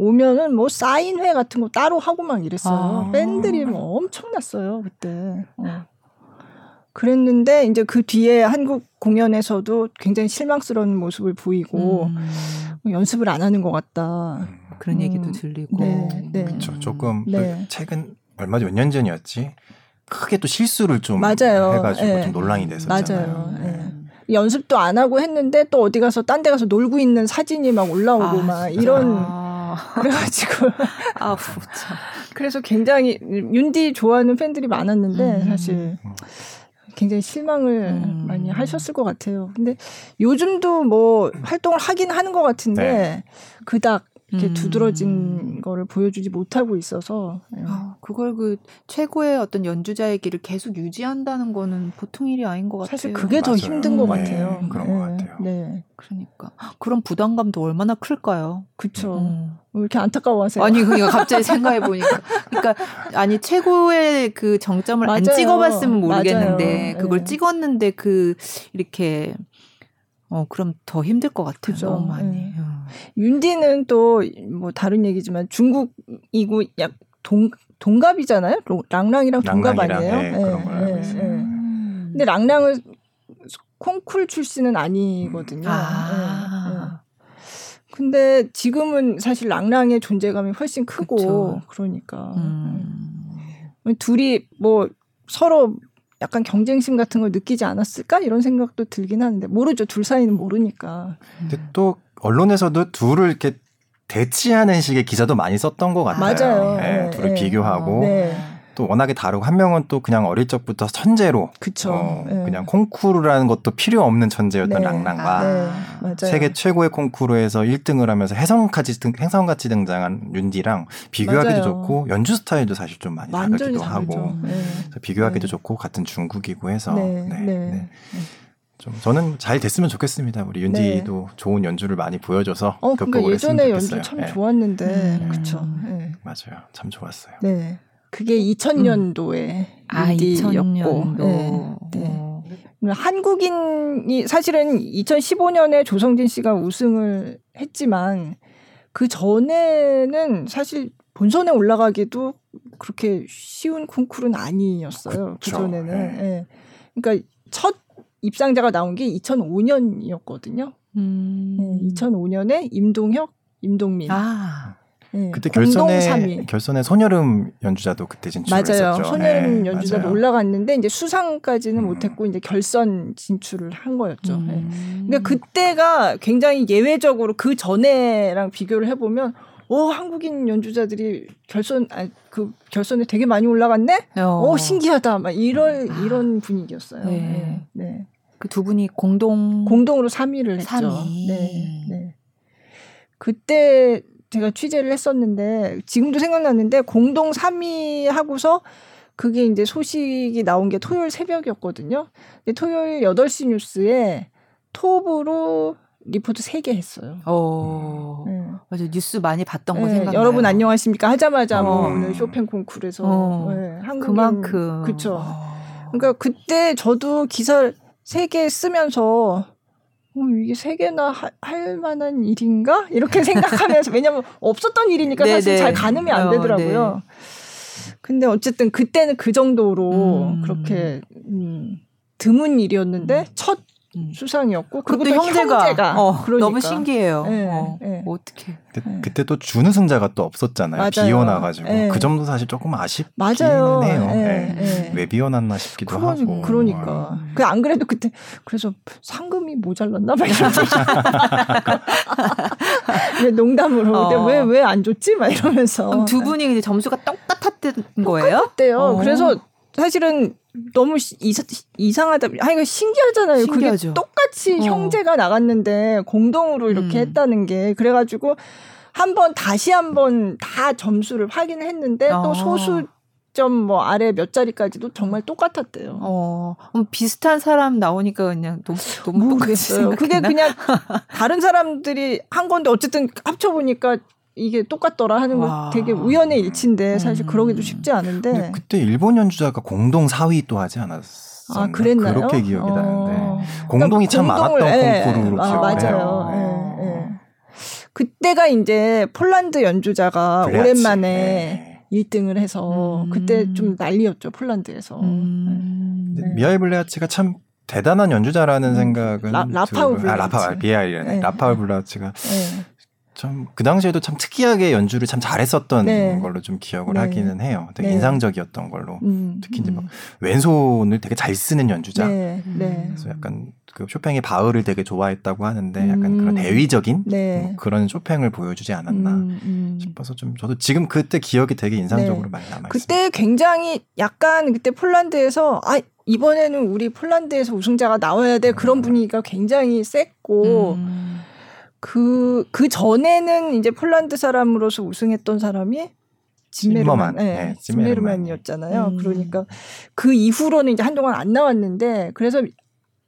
오면은 뭐 사인회 같은 거 따로 하고 막 이랬어요. 아. 팬들이 뭐 엄청났어요 그때. 어. 그랬는데 이제 그 뒤에 한국 공연에서도 굉장히 실망스러운 모습을 보이고 음. 연습을 안 하는 것 같다. 그런 음. 얘기도 들리고. 네, 네. 그렇죠. 조금 네. 최근 얼마 전 몇 년 전이었지. 크게 또 실수를 좀 맞아요. 해가지고 네. 좀 논란이 됐었잖아요. 맞아요. 네. 네. 연습도 안 하고 했는데 또 어디 가서 딴 데 가서 놀고 있는 사진이 막 올라오고 아, 막 이런. 아. 그래가지고 아, 참. 그래서 굉장히 윤디 좋아하는 팬들이 많았는데 사실 굉장히 실망을 음. 많이 하셨을 것 같아요. 근데 요즘도 뭐 활동을 하긴 하는 것 같은데 네. 그닥 이렇게 음. 두드러진 거를 보여주지 못하고 있어서 아, 그걸 그 최고의 어떤 연주자의 길을 계속 유지한다는 거는 보통 일이 아닌 것 같아요. 사실 그게 맞아요. 더 힘든 것 같아요. 네, 그런 네, 것 같아요. 네, 그러니까 그런 부담감도 얼마나 클까요? 그렇죠. 음. 왜 이렇게 안타까워하세요? 아니 그러니까 갑자기 생각해 보니까 그러니까 아니 최고의 그 정점을 맞아요. 안 찍어봤으면 모르겠는데 맞아요. 그걸 네. 찍었는데 그 이렇게. 어 그럼 더 힘들 것 같아요. 그렇죠. 너무 많이. 네. 윤디는 또 뭐 다른 얘기지만 중국이고 약 동 동갑이잖아요. 랑랑이랑 동갑 아니에요? 네, 네, 그런 걸 알고 네, 있어요. 네. 음. 근데 랑랑은 콩쿨 출신은 아니거든요. 아. 네, 네. 근데 지금은 사실 랑랑의 존재감이 훨씬 크고 그렇죠. 그러니까 음. 둘이 뭐 서로 약간 경쟁심 같은 걸 느끼지 않았을까? 이런 생각도 들긴 하는데 모르죠. 둘 사이는 모르니까. 근데 또 언론에서도 둘을 이렇게 대치하는 식의 기사도 많이 썼던 것 같아요. 맞아요. 네, 네, 둘을 네. 비교하고 네. 또 워낙에 다르고 한 명은 또 그냥 어릴 적부터 천재로 그쵸. 어, 네. 그냥 콩쿠르라는 것도 필요 없는 천재였던 네. 랑랑과 아, 네. 세계 최고의 콩쿠르에서 일 등을 하면서 혜성같이, 등, 혜성같이 등장한 윤디랑 비교하기도 맞아요. 좋고 연주 스타일도 사실 좀 많이 다르기도 다르죠. 하고 네. 비교하기도 네. 좋고 같은 중국이고 해서 네. 네. 네. 네. 좀 저는 잘 됐으면 좋겠습니다. 우리 윤디도 네. 좋은 연주를 많이 보여줘서 어, 겪어보겠으면 예전에 좋겠어요. 연주 참 네. 좋았는데 네. 그쵸. 네. 맞아요. 참 좋았어요. 네. 그게 이천 년도에 음. 아, 이천 년도. 네, 네. 한국인이 사실은 이천십오 년에 조성진 씨가 우승을 했지만 그 전에는 사실 본선에 올라가기도 그렇게 쉬운 콩쿠르는 아니었어요. 그쵸. 그 전에는. 네. 네. 그러니까 첫 입상자가 나온 게 이천오 년이었거든요. 음. 네. 이천오 년에 임동혁, 임동민. 아. 네, 그때 결선에 삼 위. 결선에 손여름 연주자도 그때 진출했었죠. 맞아요. 손여름 네, 연주자도 맞아요. 올라갔는데 이제 수상까지는 음. 못했고 이제 결선 진출을 한 거였죠. 음. 네. 그러니까 그때가 굉장히 예외적으로 그 전에랑 비교를 해보면 오 한국인 연주자들이 결선 아니, 그 결선에 되게 많이 올라갔네. 오 신기하다. 막 이런 아. 이런 분위기였어요. 네. 네. 네. 그 두 분이 공동 공동으로 삼 위를 했죠. 삼 위. 네. 네. 그때. 제가 취재를 했었는데 지금도 생각났는데 공동 삼 위 하고서 그게 이제 소식이 나온 게 토요일 새벽이었거든요. 근데 토요일 여덟 시 뉴스에 톱으로 리포트 세 개 했어요. 어, 네. 맞아 뉴스 많이 봤던 네, 거 생각나요. 여러분 안녕하십니까 하자마자 뭐 어. 오늘 쇼팽 콩쿠르에서 어. 네, 한국인 그만큼 그렇죠. 어. 그러니까 그때 저도 기사 세 개 쓰면서. 어, 이게 세 개나 하, 할 만한 일인가? 이렇게 생각하면서 왜냐하면 없었던 일이니까 사실 잘 가늠이 안 되더라고요. 어, 네. 근데 어쨌든 그때는 그 정도로 음. 그렇게 음, 드문 일이었는데 음. 첫 음. 수상이었고 그때 형제가, 형제가. 어, 그러니까. 너무 신기해요. 네, 어, 네. 뭐 어떻게? 네. 그때 또 준우승자가 또 없었잖아요. 맞아요. 비워놔가지고 네. 그 점도 사실 조금 아쉽기는 맞아요. 해요. 네. 네. 네. 왜 비워놨나 싶기도 그러지, 하고. 그러니까 음. 그 안 그래도 그때 그래서 상금이 모자랐나 막 이러면서 농담으로 어. 왜 왜 안 줬지 막 이러면서. 그럼 두 분이 이제 점수가 똑같았던 거예요? 똑같대요. 어. 그래서 사실은. 너무 이사, 이상하다. 아니, 이거 신기하잖아요. 신기하죠. 그게 똑같이 어. 형제가 나갔는데 공동으로 이렇게 음. 했다는 게. 그래가지고 한번 다시 한번 다 점수를 확인했는데 어. 또 소수점 뭐 아래 몇 자리까지도 정말 똑같았대요. 어, 비슷한 사람 나오니까 그냥 너무, 너무 모르겠어요. 그게 그냥 다른 사람들이 한 건데 어쨌든 합쳐보니까. 이게 똑같더라 하는 거 되게 우연의 일치인데 사실 그러기도 쉽지 않은데. 근데 그때 일본 연주자가 공동 사 위 또 하지 않았었나? 아, 그랬나요? 그렇게 기억이 어. 나는데. 공동이 그러니까 참 공동을, 많았던 예, 콩쿠르로 아, 기억해요. 맞아요. 예, 예. 그때가 이제 폴란드 연주자가 블레하치. 오랜만에 예. 일 등을 해서 음. 그때 좀 난리였죠. 폴란드에서. 음. 네. 미셸 베로프가 참 대단한 연주자라는 생각은 라, 라파우 블레하치. 아, 라파우 블레하치라네. 예. 라파우 블레하치가 예. 참 그 당시에도 참 특이하게 연주를 참 잘했었던 네. 걸로 좀 기억을 네. 하기는 해요. 되게 네. 인상적이었던 걸로. 음, 특히 이제 막 음. 왼손을 되게 잘 쓰는 연주자. 네. 네. 그래서 약간 그 쇼팽의 바흐를 되게 좋아했다고 하는데 약간 음. 그런 대위적인 네. 뭐 그런 쇼팽을 보여주지 않았나 음, 음. 싶어서 좀 저도 지금 그때 기억이 되게 인상적으로 네. 많이 남아있습니다. 그때 굉장히 약간 그때 폴란드에서 아 이번에는 우리 폴란드에서 우승자가 나와야 돼 그런 음. 분위기가 굉장히 셌고 음. 그, 그 전에는 이제 폴란드 사람으로서 우승했던 사람이 짐메르만, 네, 네, 짐메르만이었잖아요. 음. 그러니까 그 이후로는 이제 한동안 안 나왔는데 그래서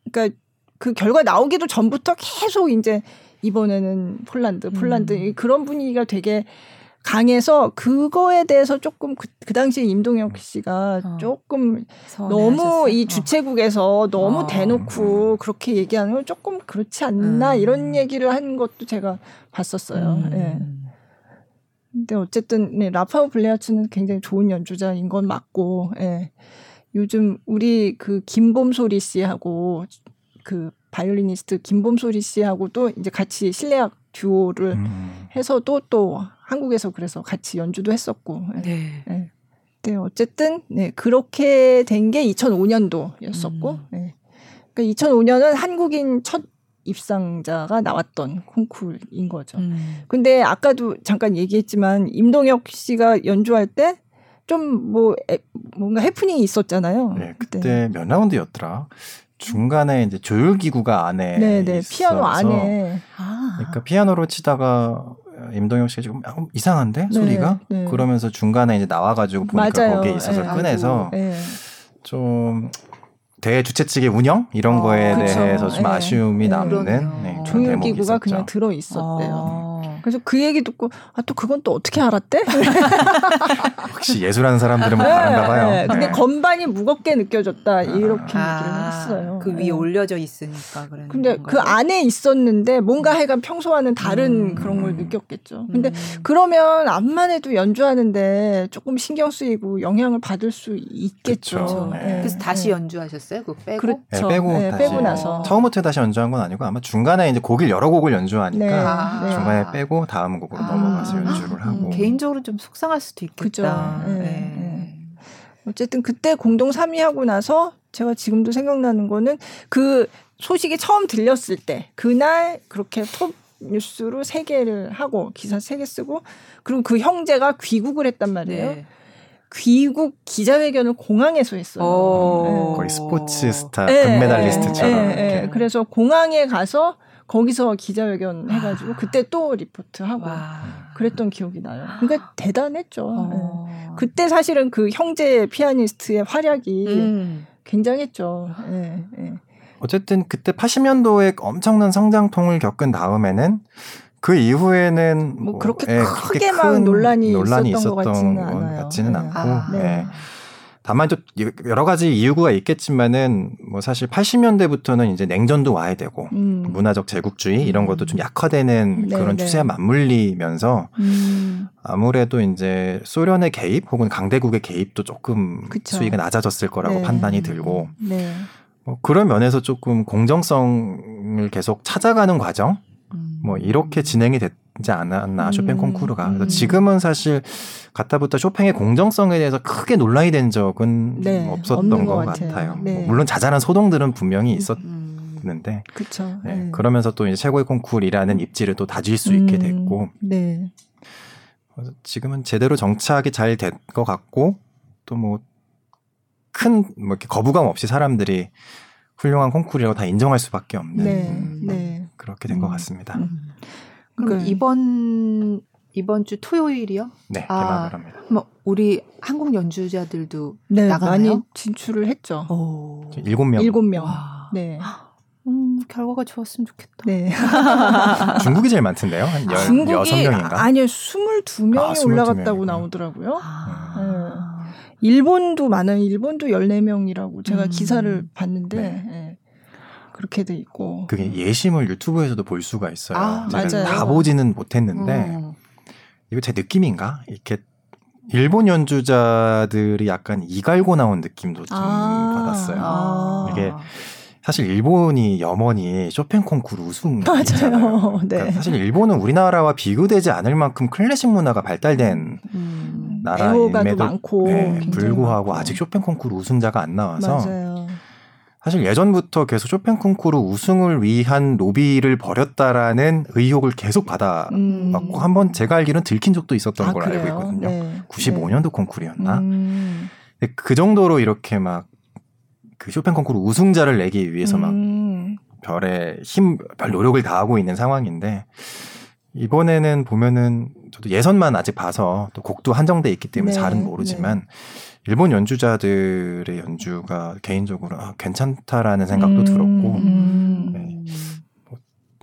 그러니까 그 결과 나오기도 전부터 계속 이제 이번에는 폴란드, 폴란드 음. 그런 분위기가 되게 강해서 그거에 대해서 조금 그, 그 당시에 임동혁 씨가 어. 조금 서운해하셨어요. 너무 이 주최국에서 어. 너무 대놓고 어. 그렇게 얘기하는 건 조금 그렇지 않나 음. 이런 얘기를 한 것도 제가 봤었어요. 음. 예. 근데 어쨌든 네, 라파우 블레하치는 굉장히 좋은 연주자인 건 맞고 예. 요즘 우리 그 김봄소리 씨하고 그 바이올리니스트 김봄소리 씨하고도 이제 같이 실내악 듀오를 음. 해서도 또 한국에서 그래서 같이 연주도 했었고. 네. 네. 네. 어쨌든 네. 그렇게 된 게 이천오 년도였었고. 음. 네. 그러니까 이천오 년은 한국인 첫 입상자가 나왔던 콩쿠르인 거죠. 음. 근데 아까도 잠깐 얘기했지만 임동혁 씨가 연주할 때 좀 뭐 뭔가 해프닝이 있었잖아요. 네. 그때, 그때 몇 라운드였더라. 중간에 이제 조율 기구가 안에 네네, 있어서 피아노 안에 아. 그러니까 피아노로 치다가 임동혁 씨가 지금 이상한데 네, 소리가 네. 그러면서 중간에 이제 나와가지고 보니까 맞아요. 거기에 있어서 꺼내서 네. 좀 대주최 측의 운영 이런 아, 거에 그쵸. 대해서 좀 네. 아쉬움이 네. 남는 네, 조율 기구가 있었죠. 그냥 들어 있었대요. 아. 그래서 그 얘기 듣고 아, 또 그건 또 어떻게 알았대? 혹시 예술하는 사람들은 뭐 다른가 봐요. 네. 네. 근데 네. 건반이 무겁게 느껴졌다 이렇게 아. 얘기를 했어요. 그 위에 네. 올려져 있으니까 그런. 근데 건가요? 그 안에 있었는데 뭔가 하여간 평소와는 다른 음. 그런 걸 느꼈겠죠. 근데 음. 그러면 암만 해도 연주하는데 조금 신경 쓰이고 영향을 받을 수 있겠죠. 네. 네. 그래서 다시 네. 연주하셨어요? 그거 빼고? 그렇죠. 네, 빼고, 네, 다시. 빼고 나서 처음부터 다시 연주한 건 아니고 아마 중간에 이제 곡을 여러 곡을 연주하니까 네. 아. 중간에 빼고. 다음 곡으로 아, 넘어가서 연주를 하고 음, 개인적으로 좀 속상할 수도 있겠다. 네, 네. 네. 어쨌든 그때 공동 삼 위 하고 나서 제가 지금도 생각나는 거는 그 소식이 처음 들렸을 때 그날 그렇게 톱 뉴스로 세 개를 하고 기사 세 개 쓰고 그리고 그 형제가 귀국을 했단 말이에요. 네. 귀국 기자회견을 공항에서 했어요. 네. 거의 스포츠 스타 네, 금메달리스트처럼. 네, 네. 그래서 공항에 가서 거기서 기자회견 해가지고 그때 또 리포트하고 그랬던 기억이 나요. 그러니까 대단했죠. 어. 네. 그때 사실은 그 형제 피아니스트의 활약이 음. 굉장했죠. 네. 네. 어쨌든 그때 팔십 년도에 엄청난 성장통을 겪은 다음에는 그 이후에는 뭐, 뭐 그렇게 예, 크게 막 논란이, 논란이 있었던, 있었던 것 같지는, 같지는 네. 않고 아. 네. 네. 다만 또 여러 가지 이유가 있겠지만은 뭐 사실 팔십 년대부터는 이제 냉전도 와야 되고 음. 문화적 제국주의 이런 것도 좀 약화되는 네, 그런 네. 추세와 맞물리면서 음. 아무래도 이제 소련의 개입 혹은 강대국의 개입도 조금 그쵸. 수위가 낮아졌을 거라고 네. 판단이 들고 네. 뭐 그런 면에서 조금 공정성을 계속 찾아가는 과정 뭐 이렇게 진행이 되지 않았나 쇼팽 콩쿠르가. 그래서 지금은 사실 가타부터 쇼팽의 공정성에 대해서 크게 논란이 된 적은 네, 없었던 것 같아요, 같아요. 네. 뭐 물론 자잘한 소동들은 분명히 있었는데 그쵸, 네. 네. 그러면서 또 이제 최고의 콩쿠르라는 입지를 또 다질 수 음, 있게 됐고 네. 그래서 지금은 제대로 정착이 잘 된 것 같고 또 뭐 큰 뭐 이렇게 거부감 없이 사람들이 훌륭한 콩쿠르라고 다 인정할 수밖에 없는 네, 음, 네. 그렇게 된 것 음, 같습니다. 음. 그럼 네. 이번 이번 주 토요일이요? 네, 개막을 아, 합니다. 뭐 우리 한국 연주자들도 네, 나가나요? 많이 진출을 했죠. 일곱 명. 일곱 명. 네. 음, 결과가 좋았으면 좋겠다. 네. 중국이 제일 많던데요? 한 열, 중국이 여섯 명인가? 아니요, 스물두 명이 아, 올라갔다고 나오더라고요. 아. 네. 일본도 많아요. 일본도 열네 명이라고 제가 음. 기사를 봤는데 네. 네. 그렇게 돼 있고. 그게 예심을 유튜브에서도 볼 수가 있어요. 아, 제가 맞아요. 다 보지는 못했는데 음. 이거 제 느낌인가? 이렇게 일본 연주자들이 약간 이갈고 나온 느낌도 좀 아. 받았어요. 아. 이게 사실 일본이 염원이 쇼팽 콩쿠르 우승이잖아요. 네. 그러니까 사실 일본은 우리나라와 비교되지 않을 만큼 클래식 문화가 발달된 음, 나라임에도 많고, 네, 불구하고 많고. 아직 쇼팽 콩쿠르 우승자가 안 나와서 맞아요. 사실 예전부터 계속 쇼팽 콩쿠르 우승을 위한 로비를 벌였다라는 의혹을 계속 받아왔고 음. 한번 제가 알기로는 들킨 적도 있었던 아, 걸 그래요? 알고 있거든요. 네. 구십오 년도 네. 콩쿠르였나? 음. 근데 그 정도로 이렇게 막 그 쇼팽 콩쿠르 우승자를 내기 위해서 막 음. 별의 힘, 별 노력을 다하고 있는 상황인데 이번에는 보면은 저도 예선만 아직 봐서 또 곡도 한정돼 있기 때문에 네. 잘은 모르지만 네. 일본 연주자들의 연주가 개인적으로 아, 괜찮다라는 생각도 음. 들었고 음. 네. 뭐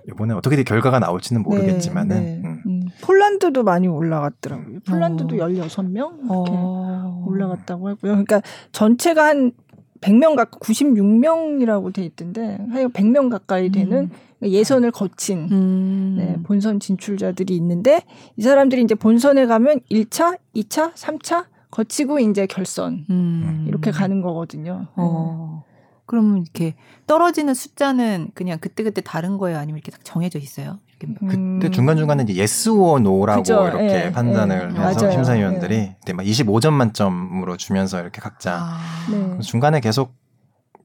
이번에 어떻게 결과가 나올지는 모르겠지만은 네. 네. 음. 음. 폴란드도 많이 올라갔더라고요. 폴란드도 어. 열여섯 명 이렇게 어. 올라갔다고 하고요. 그러니까 전체가 한 백 명 가까이, 구십육 명이라고 돼 있던데, 하여 백 명 가까이 되는 음. 예선을 거친 음. 네, 본선 진출자들이 있는데, 이 사람들이 이제 본선에 가면 일 차, 이 차, 삼 차 거치고 이제 결선, 음. 이렇게 가는 거거든요. 어. 음. 그러면 이렇게 떨어지는 숫자는 그냥 그때그때 다른 거예요? 아니면 이렇게 딱 정해져 있어요? 그때 중간중간에 이제 yes or no라고 그죠? 이렇게 네, 판단을 네, 해서 맞아요. 심사위원들이 네. 그때 막 이십오 점 만점으로 주면서 이렇게 각자 아, 네. 중간에 계속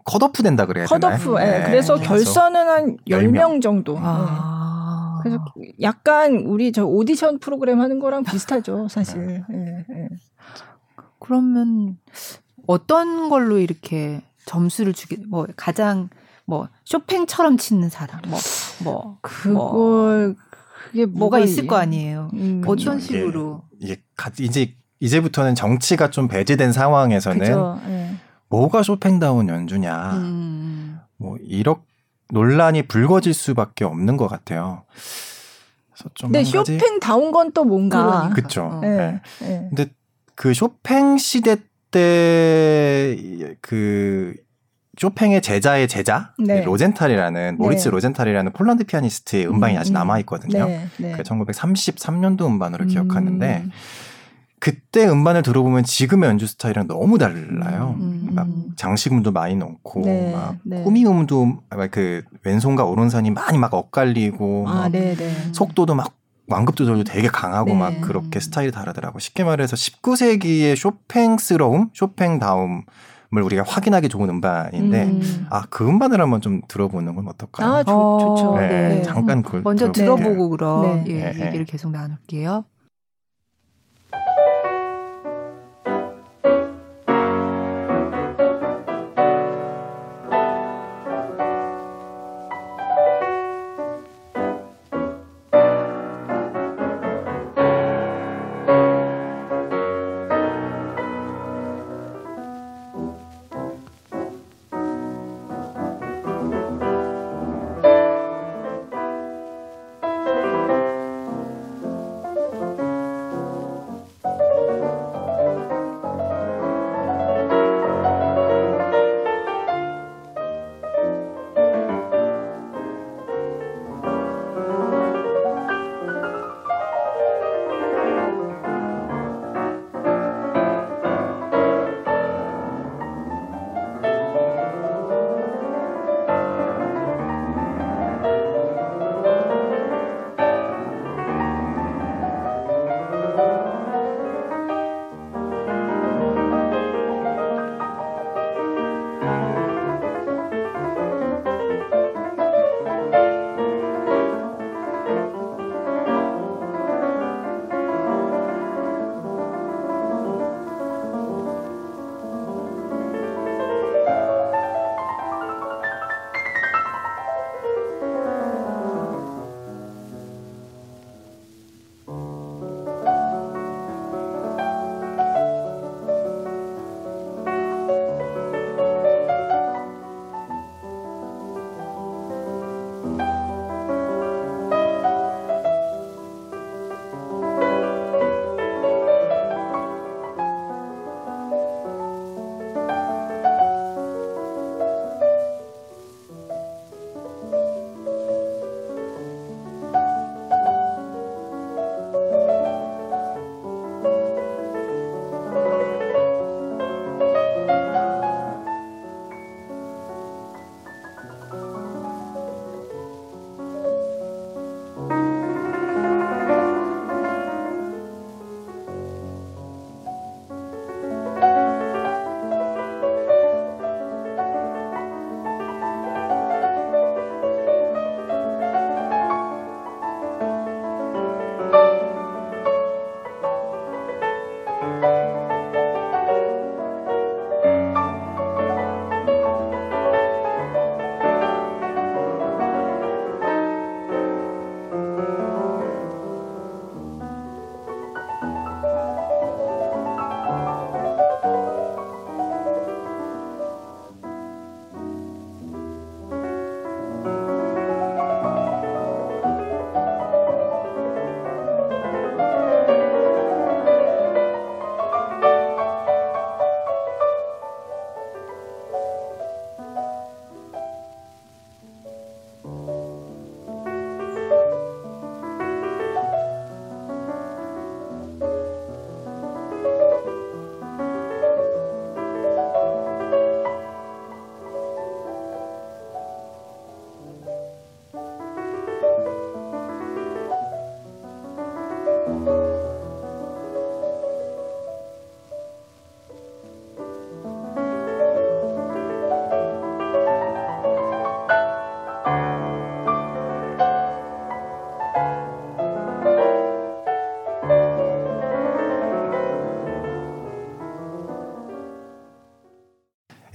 컷오프 된다 그래야 되나요? 컷오프. 네. 네. 그래서 결선은 한 열 명 정도. 아. 네. 그래서 약간 우리 저 오디션 프로그램 하는 거랑 비슷하죠, 사실. 네. 네. 네. 그러면 어떤 걸로 이렇게 점수를 주게? 뭐 가장 뭐 쇼팽처럼 치는 사람 뭐 뭐 그걸 뭐, 그게 뭐가 있을 거 아니에요. 음, 어떤 그쵸. 식으로 이게, 이게 이제 이제부터는 정치가 좀 배제된 상황에서는 그쵸, 예. 뭐가 쇼팽다운 연주냐 음. 뭐 이런 논란이 불거질 수밖에 없는 것 같아요. 그래서 좀 근데 쇼팽다운 건 또 뭔가 그렇죠. 어. 예, 예. 근데 그 쇼팽 시대 때 그 쇼팽의 제자의 제자 네. 로젠탈이라는 모리츠 네. 로젠탈이라는 폴란드 피아니스트의 음반이 음. 아직 남아있거든요. 네. 네. 그 천구백삼십삼 년도 음반으로 음. 기억하는데 그때 음반을 들어보면 지금의 연주 스타일이랑 너무 달라요. 음. 막 장식음도 많이 넣고 네. 막 네. 꾸미음도 그 왼손과 오른손이 많이 막 엇갈리고 아, 막 네, 네. 속도도 막 완급 조절도 되게 강하고 네. 막 그렇게 스타일이 다르더라고. 쉽게 말해서 십구 세기의 쇼팽스러움, 쇼팽다움 을 우리가 확인하기 좋은 음반인데 음. 아, 그 음반을 한번 좀 들어보는 건 어떨까요? 아, 조, 좋죠. 네, 네. 잠깐 그 먼저 들어보고 네. 그럼 네. 예, 네. 얘기를 계속 나눌게요.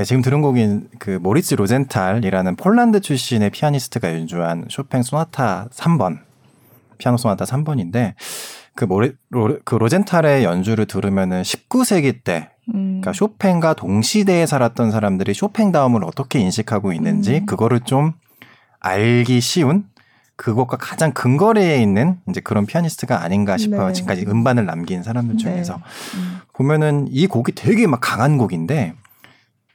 예, 지금 들은 곡인 그 모리츠 로젠탈이라는 폴란드 출신의 피아니스트가 연주한 쇼팽 소나타 삼 번, 피아노 소나타 삼 번인데 그 모리 로, 그 로젠탈의 연주를 들으면은 십구 세기 때 음. 그러니까 쇼팽과 동시대에 살았던 사람들이 쇼팽다움을 어떻게 인식하고 있는지 음. 그거를 좀 알기 쉬운 그것과 가장 근거리에 있는 이제 그런 피아니스트가 아닌가 싶어요. 네. 지금까지 음반을 남긴 사람들 중에서. 네. 음. 보면은 이 곡이 되게 막 강한 곡인데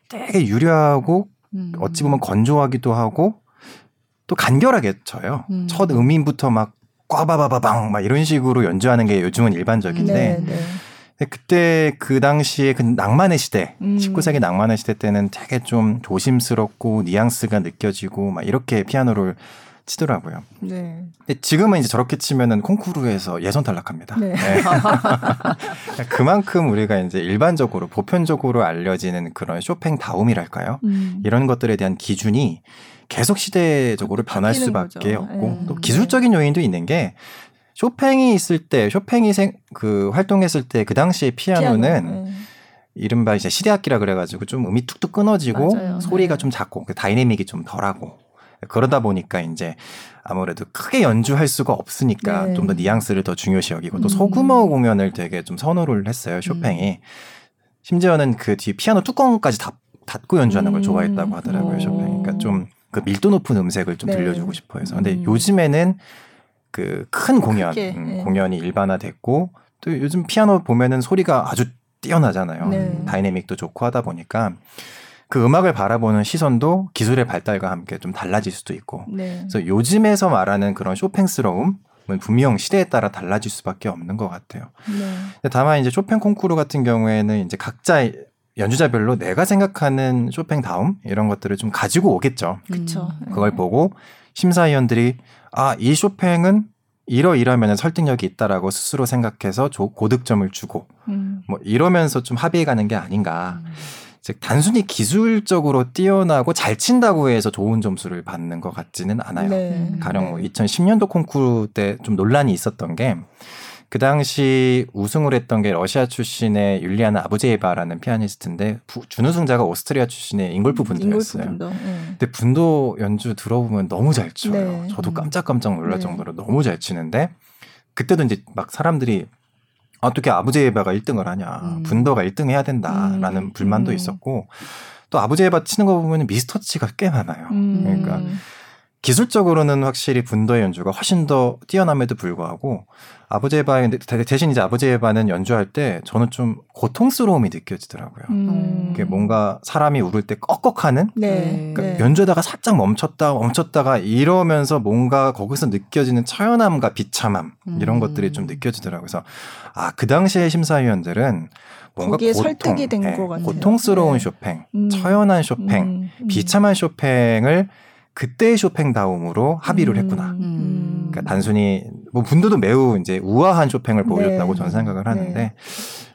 되게 유려하고 음. 어찌 보면 건조하기도 하고 또 간결하게 쳐요. 음. 첫 음인부터 막 꽈바바바방 막 이런 식으로 연주하는 게 요즘은 일반적인데 네, 네. 그때 그 당시에 그 낭만의 시대, 음. 십구 세기 낭만의 시대 때는 되게 좀 조심스럽고 뉘앙스가 느껴지고 막 이렇게 피아노를 치더라고요. 네. 근데 지금은 이제 저렇게 치면은 콩쿠르에서 예선 탈락합니다. 네. 네. 그만큼 우리가 이제 일반적으로 보편적으로 알려지는 그런 쇼팽다움이랄까요? 음. 이런 것들에 대한 기준이 계속 시대적으로 변할 수밖에 거죠. 없고 네. 또 기술적인 요인도 있는 게. 쇼팽이 있을 때, 쇼팽이 생, 그 활동했을 때 그 당시에 피아노는 피아노, 네. 이른바 이제 시대악기라 그래가지고 좀 음이 툭툭 끊어지고 맞아요. 소리가 네. 좀 작고 다이내믹이 좀 덜하고 그러다 보니까 이제 아무래도 크게 연주할 수가 없으니까 네. 좀 더 뉘앙스를 더 중요시 여기고 또 소규모 음. 공연을 되게 좀 선호를 했어요 쇼팽이. 음. 심지어는 그 뒤 피아노 뚜껑까지 다, 닫고 연주하는 걸 좋아했다고 하더라고요 음. 쇼팽이. 그러니까 좀 그 밀도 높은 음색을 좀 네. 들려주고 싶어 해서. 근데 음. 요즘에는 그 큰 공연, 크게, 음, 네. 공연이 일반화됐고 또 요즘 피아노 보면은 소리가 아주 뛰어나잖아요. 네. 다이내믹도 좋고 하다 보니까 그 음악을 바라보는 시선도 기술의 발달과 함께 좀 달라질 수도 있고 네. 그래서 요즘에서 말하는 그런 쇼팽스러움은 분명 시대에 따라 달라질 수밖에 없는 것 같아요. 네. 다만 이제 쇼팽 콩쿠르 같은 경우에는 이제 각자 연주자별로 내가 생각하는 쇼팽다움 이런 것들을 좀 가지고 오겠죠. 그쵸. 그걸 네. 보고 심사위원들이 아, 이 쇼팽은 이러이러면 설득력이 있다라고 스스로 생각해서 조, 고득점을 주고 음. 뭐 이러면서 좀 합의해 가는 게 아닌가. 음. 즉 단순히 기술적으로 뛰어나고 잘 친다고 해서 좋은 점수를 받는 것 같지는 않아요. 네. 가령 뭐 이천십 년도 콩쿠르 때 좀 논란이 있었던 게 그 당시 우승을 했던 게 러시아 출신의 율리아나 아부제이바라는 피아니스트인데 부, 준우승자가 오스트리아 출신의 잉골프 분도였어요. 잉골프 분도. 네. 근데 분도 연주 들어보면 너무 잘 쳐요. 네. 저도 깜짝깜짝 놀랄 네. 정도로 너무 잘 치는데 그때도 이제 막 사람들이 어떻게 아부제이바가 일 등을 하냐. 음. 분도가 일 등 해야 된다라는 음. 불만도 음. 있었고 또 아부제이바 치는 거 보면 미스터치가 꽤 많아요. 음. 그러니까 기술적으로는 확실히 분도의 연주가 훨씬 더 뛰어남에도 불구하고 아부제이바의 대신 이제 아부제이바는 연주할 때 저는 좀 고통스러움이 느껴지더라고요. 음. 그게 뭔가 사람이 울을 때 꺽꺽하는 네. 그러니까 네. 연주하다가 살짝 멈췄다 멈췄다가 이러면서 뭔가 거기서 느껴지는 처연함과 비참함 음. 이런 것들이 좀 느껴지더라고요. 그래서 아, 그 당시의 심사위원들은 뭔가 고통, 설득이 된 네, 것 같아요. 고통스러운 네. 쇼팽, 음. 처연한 쇼팽, 음. 비참한 쇼팽을 그때의 쇼팽다움으로 합의를 했구나. 음. 그러니까 단순히 뭐 분도도 매우 이제 우아한 쇼팽을 보여줬다고 네. 저는 생각을 하는데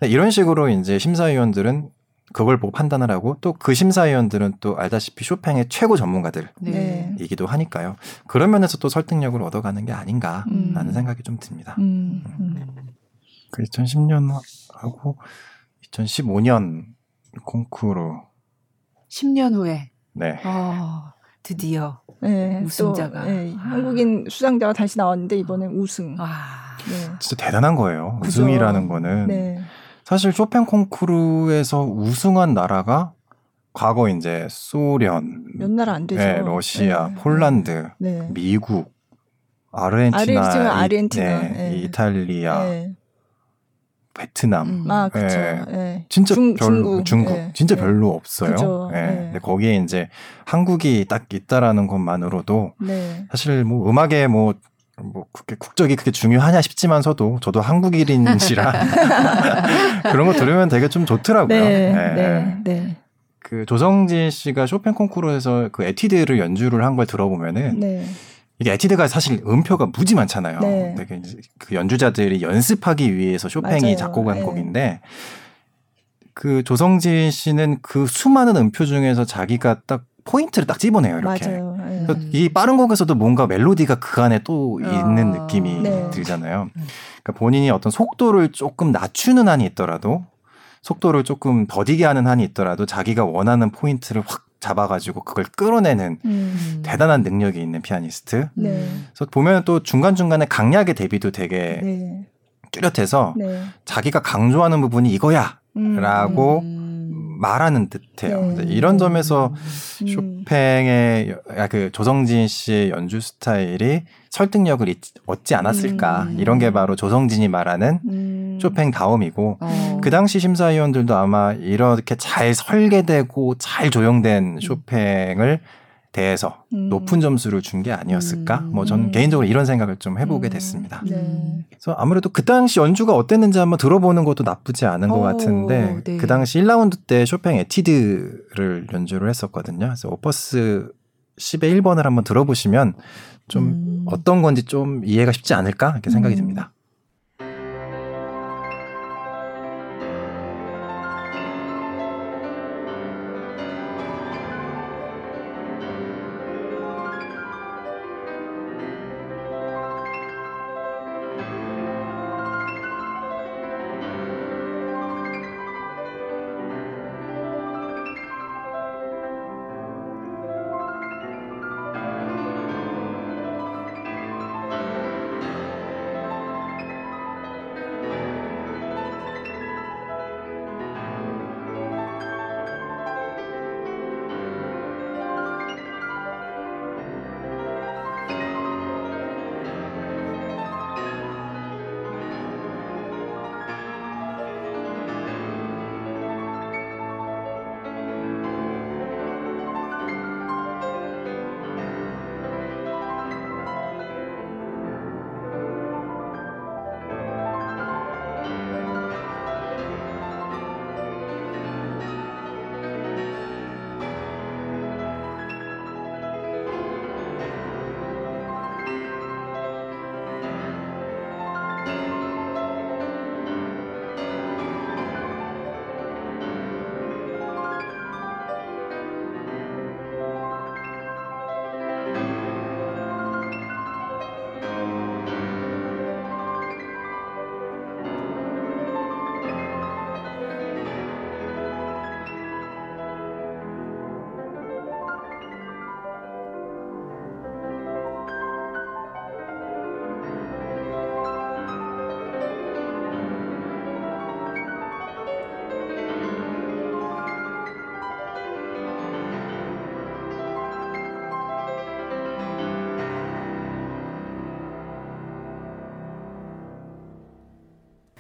네. 이런 식으로 이제 심사위원들은 그걸 보고 판단을 하고 또 그 심사위원들은 또 알다시피 쇼팽의 최고 전문가들이기도 하니까요. 그런 면에서 또 설득력을 얻어가는 게 아닌가라는 음. 생각이 좀 듭니다. 음. 음. 그 이천십 년하고 이천십오 년 콩쿠르 십 년 후에 네. 어. 드디어 네, 우승자가 또, 네, 아. 한국인 수상자가 다시 나왔는데 이번엔 우승. 아. 네. 진짜 대단한 거예요. 그죠? 우승이라는 거는 네. 사실 쇼팽 콩쿠르에서 우승한 나라가 과거 이제 소련, 몇 나라 안 되죠. 네, 러시아, 네. 폴란드, 네. 미국, 아르헨티나, 아르헨티나 이, 네, 네. 이탈리아. 네. 베트남, 음. 아, 그쵸. 예. 예. 진짜 중, 별로, 중국, 중국. 예. 진짜 예. 별로 없어요. 예. 예. 근데 거기에 이제 한국이 딱 있다라는 것만으로도 네. 사실 뭐 음악에 뭐, 뭐 그렇게 국적이 그렇게 중요하냐 싶지만서도 저도 한국인인지라 그런 거 들으면 되게 좀 좋더라고요. 네, 예. 네, 네. 그 조성진 씨가 쇼팽 콩쿠르에서 그 에티드를 연주를 한 걸 들어보면은. 네. 이게 에티드가 사실 음표가 무지 많잖아요. 네. 되게 그 연주자들이 연습하기 위해서 쇼팽이 맞아요. 작곡한 네. 곡인데 그 조성진 씨는 그 수많은 음표 중에서 자기가 딱 포인트를 딱 집어내요. 이렇게. 네. 이 빠른 곡에서도 뭔가 멜로디가 그 안에 또 아, 있는 느낌이 네. 들잖아요. 그러니까 본인이 어떤 속도를 조금 낮추는 한이 있더라도 속도를 조금 더디게 하는 한이 있더라도 자기가 원하는 포인트를 확 잡아가지고 그걸 끌어내는 음. 대단한 능력이 있는 피아니스트. 네. 그래서 보면 또 중간중간에 강약의 대비도 되게 네. 뚜렷해서 네. 자기가 강조하는 부분이 이거야 음. 라고 말하는 듯해요. 네. 이런 점에서 음. 쇼팽의 그 조성진 씨의 연주 스타일이 설득력을 얻지 않았을까. 음. 이런 게 바로 조성진이 말하는 음. 쇼팽다움이고 어. 그 당시 심사위원들도 아마 이렇게 잘 설계되고 잘 조형된 쇼팽을 대해서 음. 높은 점수를 준 게 아니었을까? 음. 뭐 저는 개인적으로 이런 생각을 좀 해보게 음. 됐습니다. 네. 그래서 아무래도 그 당시 연주가 어땠는지 한번 들어보는 것도 나쁘지 않은 오, 것 같은데 네. 그 당시 일 라운드 때 쇼팽 에티드를 연주를 했었거든요. 그래서 오퍼스 십의 일 번을 한번 들어보시면 좀 음. 어떤 건지 좀 이해가 쉽지 않을까? 이렇게 생각이 음. 듭니다.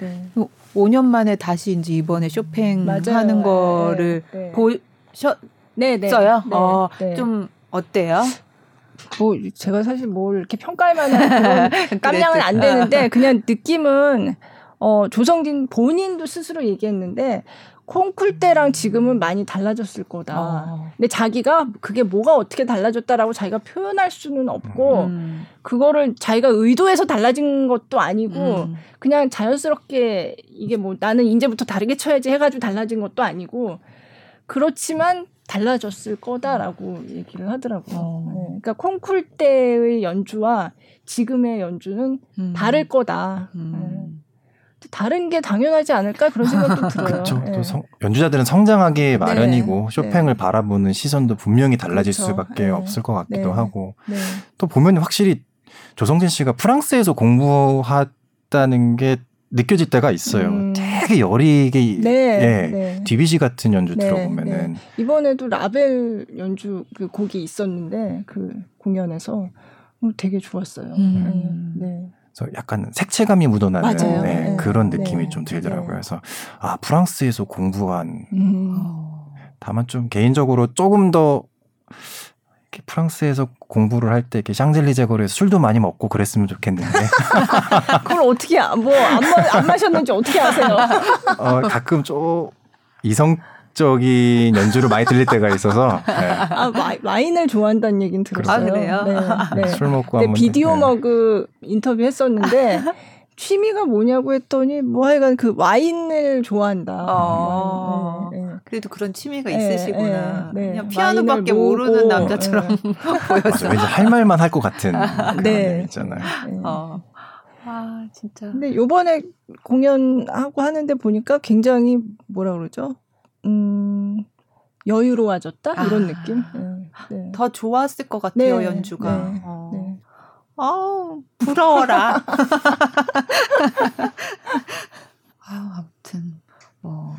네. 오 년 만에 다시 이제 이번에 쇼팽 맞아요. 하는 거를 네, 네. 보셨어요? 네, 네, 어, 네. 좀 어때요? 뭐 제가 사실 뭘 이렇게 평가할 만한 그런 깜냥은 안 되는데 그냥 느낌은 어, 조성진 본인도 스스로 얘기했는데 콩쿨 때랑 지금은 많이 달라졌을 거다. 아. 근데 자기가 그게 뭐가 어떻게 달라졌다라고 자기가 표현할 수는 없고 음. 그거를 자기가 의도해서 달라진 것도 아니고 음. 그냥 자연스럽게 이게 뭐 나는 이제부터 다르게 쳐야지 해가지고 달라진 것도 아니고 그렇지만 달라졌을 거다라고 얘기를 하더라고요. 어. 네. 그러니까 콩쿨 때의 연주와 지금의 연주는 음. 다를 거다. 음. 네. 다른 게 당연하지 않을까 그런 생각도 들어요. 그렇죠. 네. 또 성, 연주자들은 성장하기 네. 마련이고 쇼팽을 네. 바라보는 시선도 분명히 달라질 그렇죠. 수밖에 네. 없을 것 같기도 네. 하고 네. 또 보면 확실히 조성진 씨가 프랑스에서 공부했다는 게 느껴질 때가 있어요. 음. 되게 여리게 네. 예, 네. 디비지 같은 연주 네. 들어보면은 네. 이번에도 라벨 연주 그 곡이 있었는데 그 공연에서 되게 좋았어요. 음. 네. 약간 색채감이 묻어나는 네, 네. 그런 느낌이 네. 좀 들더라고요. 네. 그래서 아 프랑스에서 공부한 음. 다만 좀 개인적으로 조금 더 이렇게 프랑스에서 공부를 할 때 이렇게 샹젤리제 거리에서 술도 많이 먹고 그랬으면 좋겠는데 그걸 어떻게 뭐 안 안 마셨는지 어떻게 아세요? 어, 가끔 좀 이성 적인 연주를 많이 들릴 때가 있어서 네. 아, 와인, 와인을 좋아한다는 얘기는 들었어요. 아, 그래요? 네, 네. 술 먹고 한번 비디오 네. 머그 인터뷰 했었는데 취미가 뭐냐고 했더니 뭐 하여간 그 와인을 좋아한다. 어, 네, 네. 그래도 그런 취미가 네, 있으시구나. 네, 네. 그냥 피아노밖에 모르는 남자처럼 네. 보여서 왠지 할 말만 할 것 같은 그런 네. 있잖아요. 네. 어. 아 진짜. 근데 이번에 공연하고 하는데 보니까 굉장히 뭐라 그러죠? 음, 여유로워졌다? 아. 이런 느낌? 네. 네. 더 좋았을 것 같아요, 네. 연주가. 네. 어. 네. 아우, 부러워라. 아우, 아무튼, 뭐.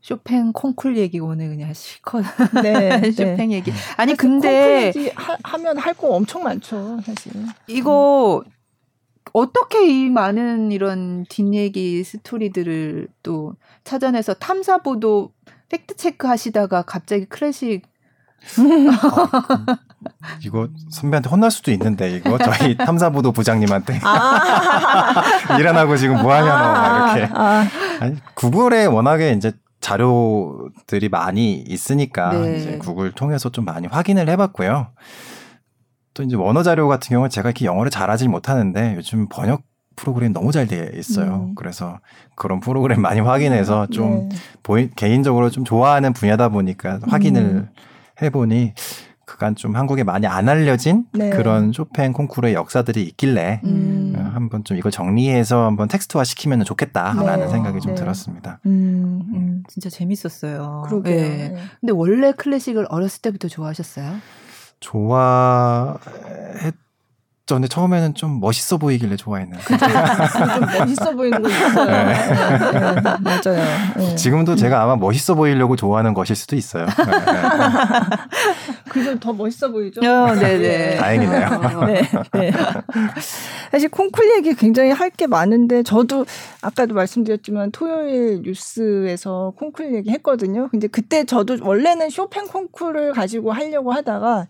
쇼팽 콩쿠르 얘기 오늘 그냥 실컷 네, 쇼팽 네. 얘기 아니 근데 콩쿠르 얘기 하, 하면 할 거 엄청 많죠 사실 이거 음. 어떻게 이 많은 이런 뒷얘기 스토리들을 또 찾아내서 탐사보도 팩트체크 하시다가 갑자기 클래식 어, 이거 선배한테 혼날 수도 있는데 이거 저희 탐사보도 부장님한테 아~ 일어나고 지금 뭐하냐고 아~ 이렇게 아~ 아니, 구글에 워낙에 이제 자료들이 많이 있으니까 네. 이제 구글 통해서 좀 많이 확인을 해봤고요. 또 이제 원어 자료 같은 경우는 제가 이렇게 영어를 잘하지 못하는데 요즘 번역 프로그램 너무 잘 되어 있어요. 음. 그래서 그런 프로그램 많이 확인해서 좀 네. 보이, 개인적으로 좀 좋아하는 분야다 보니까 확인을 음. 해보니 그간 좀 한국에 많이 안 알려진 네. 그런 쇼팽 콩쿠르의 역사들이 있길래 음. 한번 좀 이걸 정리해서 한번 텍스트화 시키면 좋겠다라는 네. 생각이 좀 네. 들었습니다. 음. 음. 진짜 재밌었어요. 그러게요. 네. 네. 근데 원래 클래식을 어렸을 때부터 좋아하셨어요? 좋아했. 근데 처음에는 좀 멋있어 보이길래 좋아했는데 좀 멋있어 보이는 거 있어요. 네. 네, 맞아요. 네. 지금도 제가 아마 멋있어 보이려고 좋아하는 것일 수도 있어요. 네, 네. 그래서 더 멋있어 보이죠? 어, 네네. 다행이네요. 네, 네. 사실 콩쿠르 얘기 굉장히 할 게 많은데 저도 아까도 말씀드렸지만 토요일 뉴스에서 콩쿠르 얘기 했거든요. 근데 그때 저도 원래는 쇼팽 콩쿠르를 가지고 하려고 하다가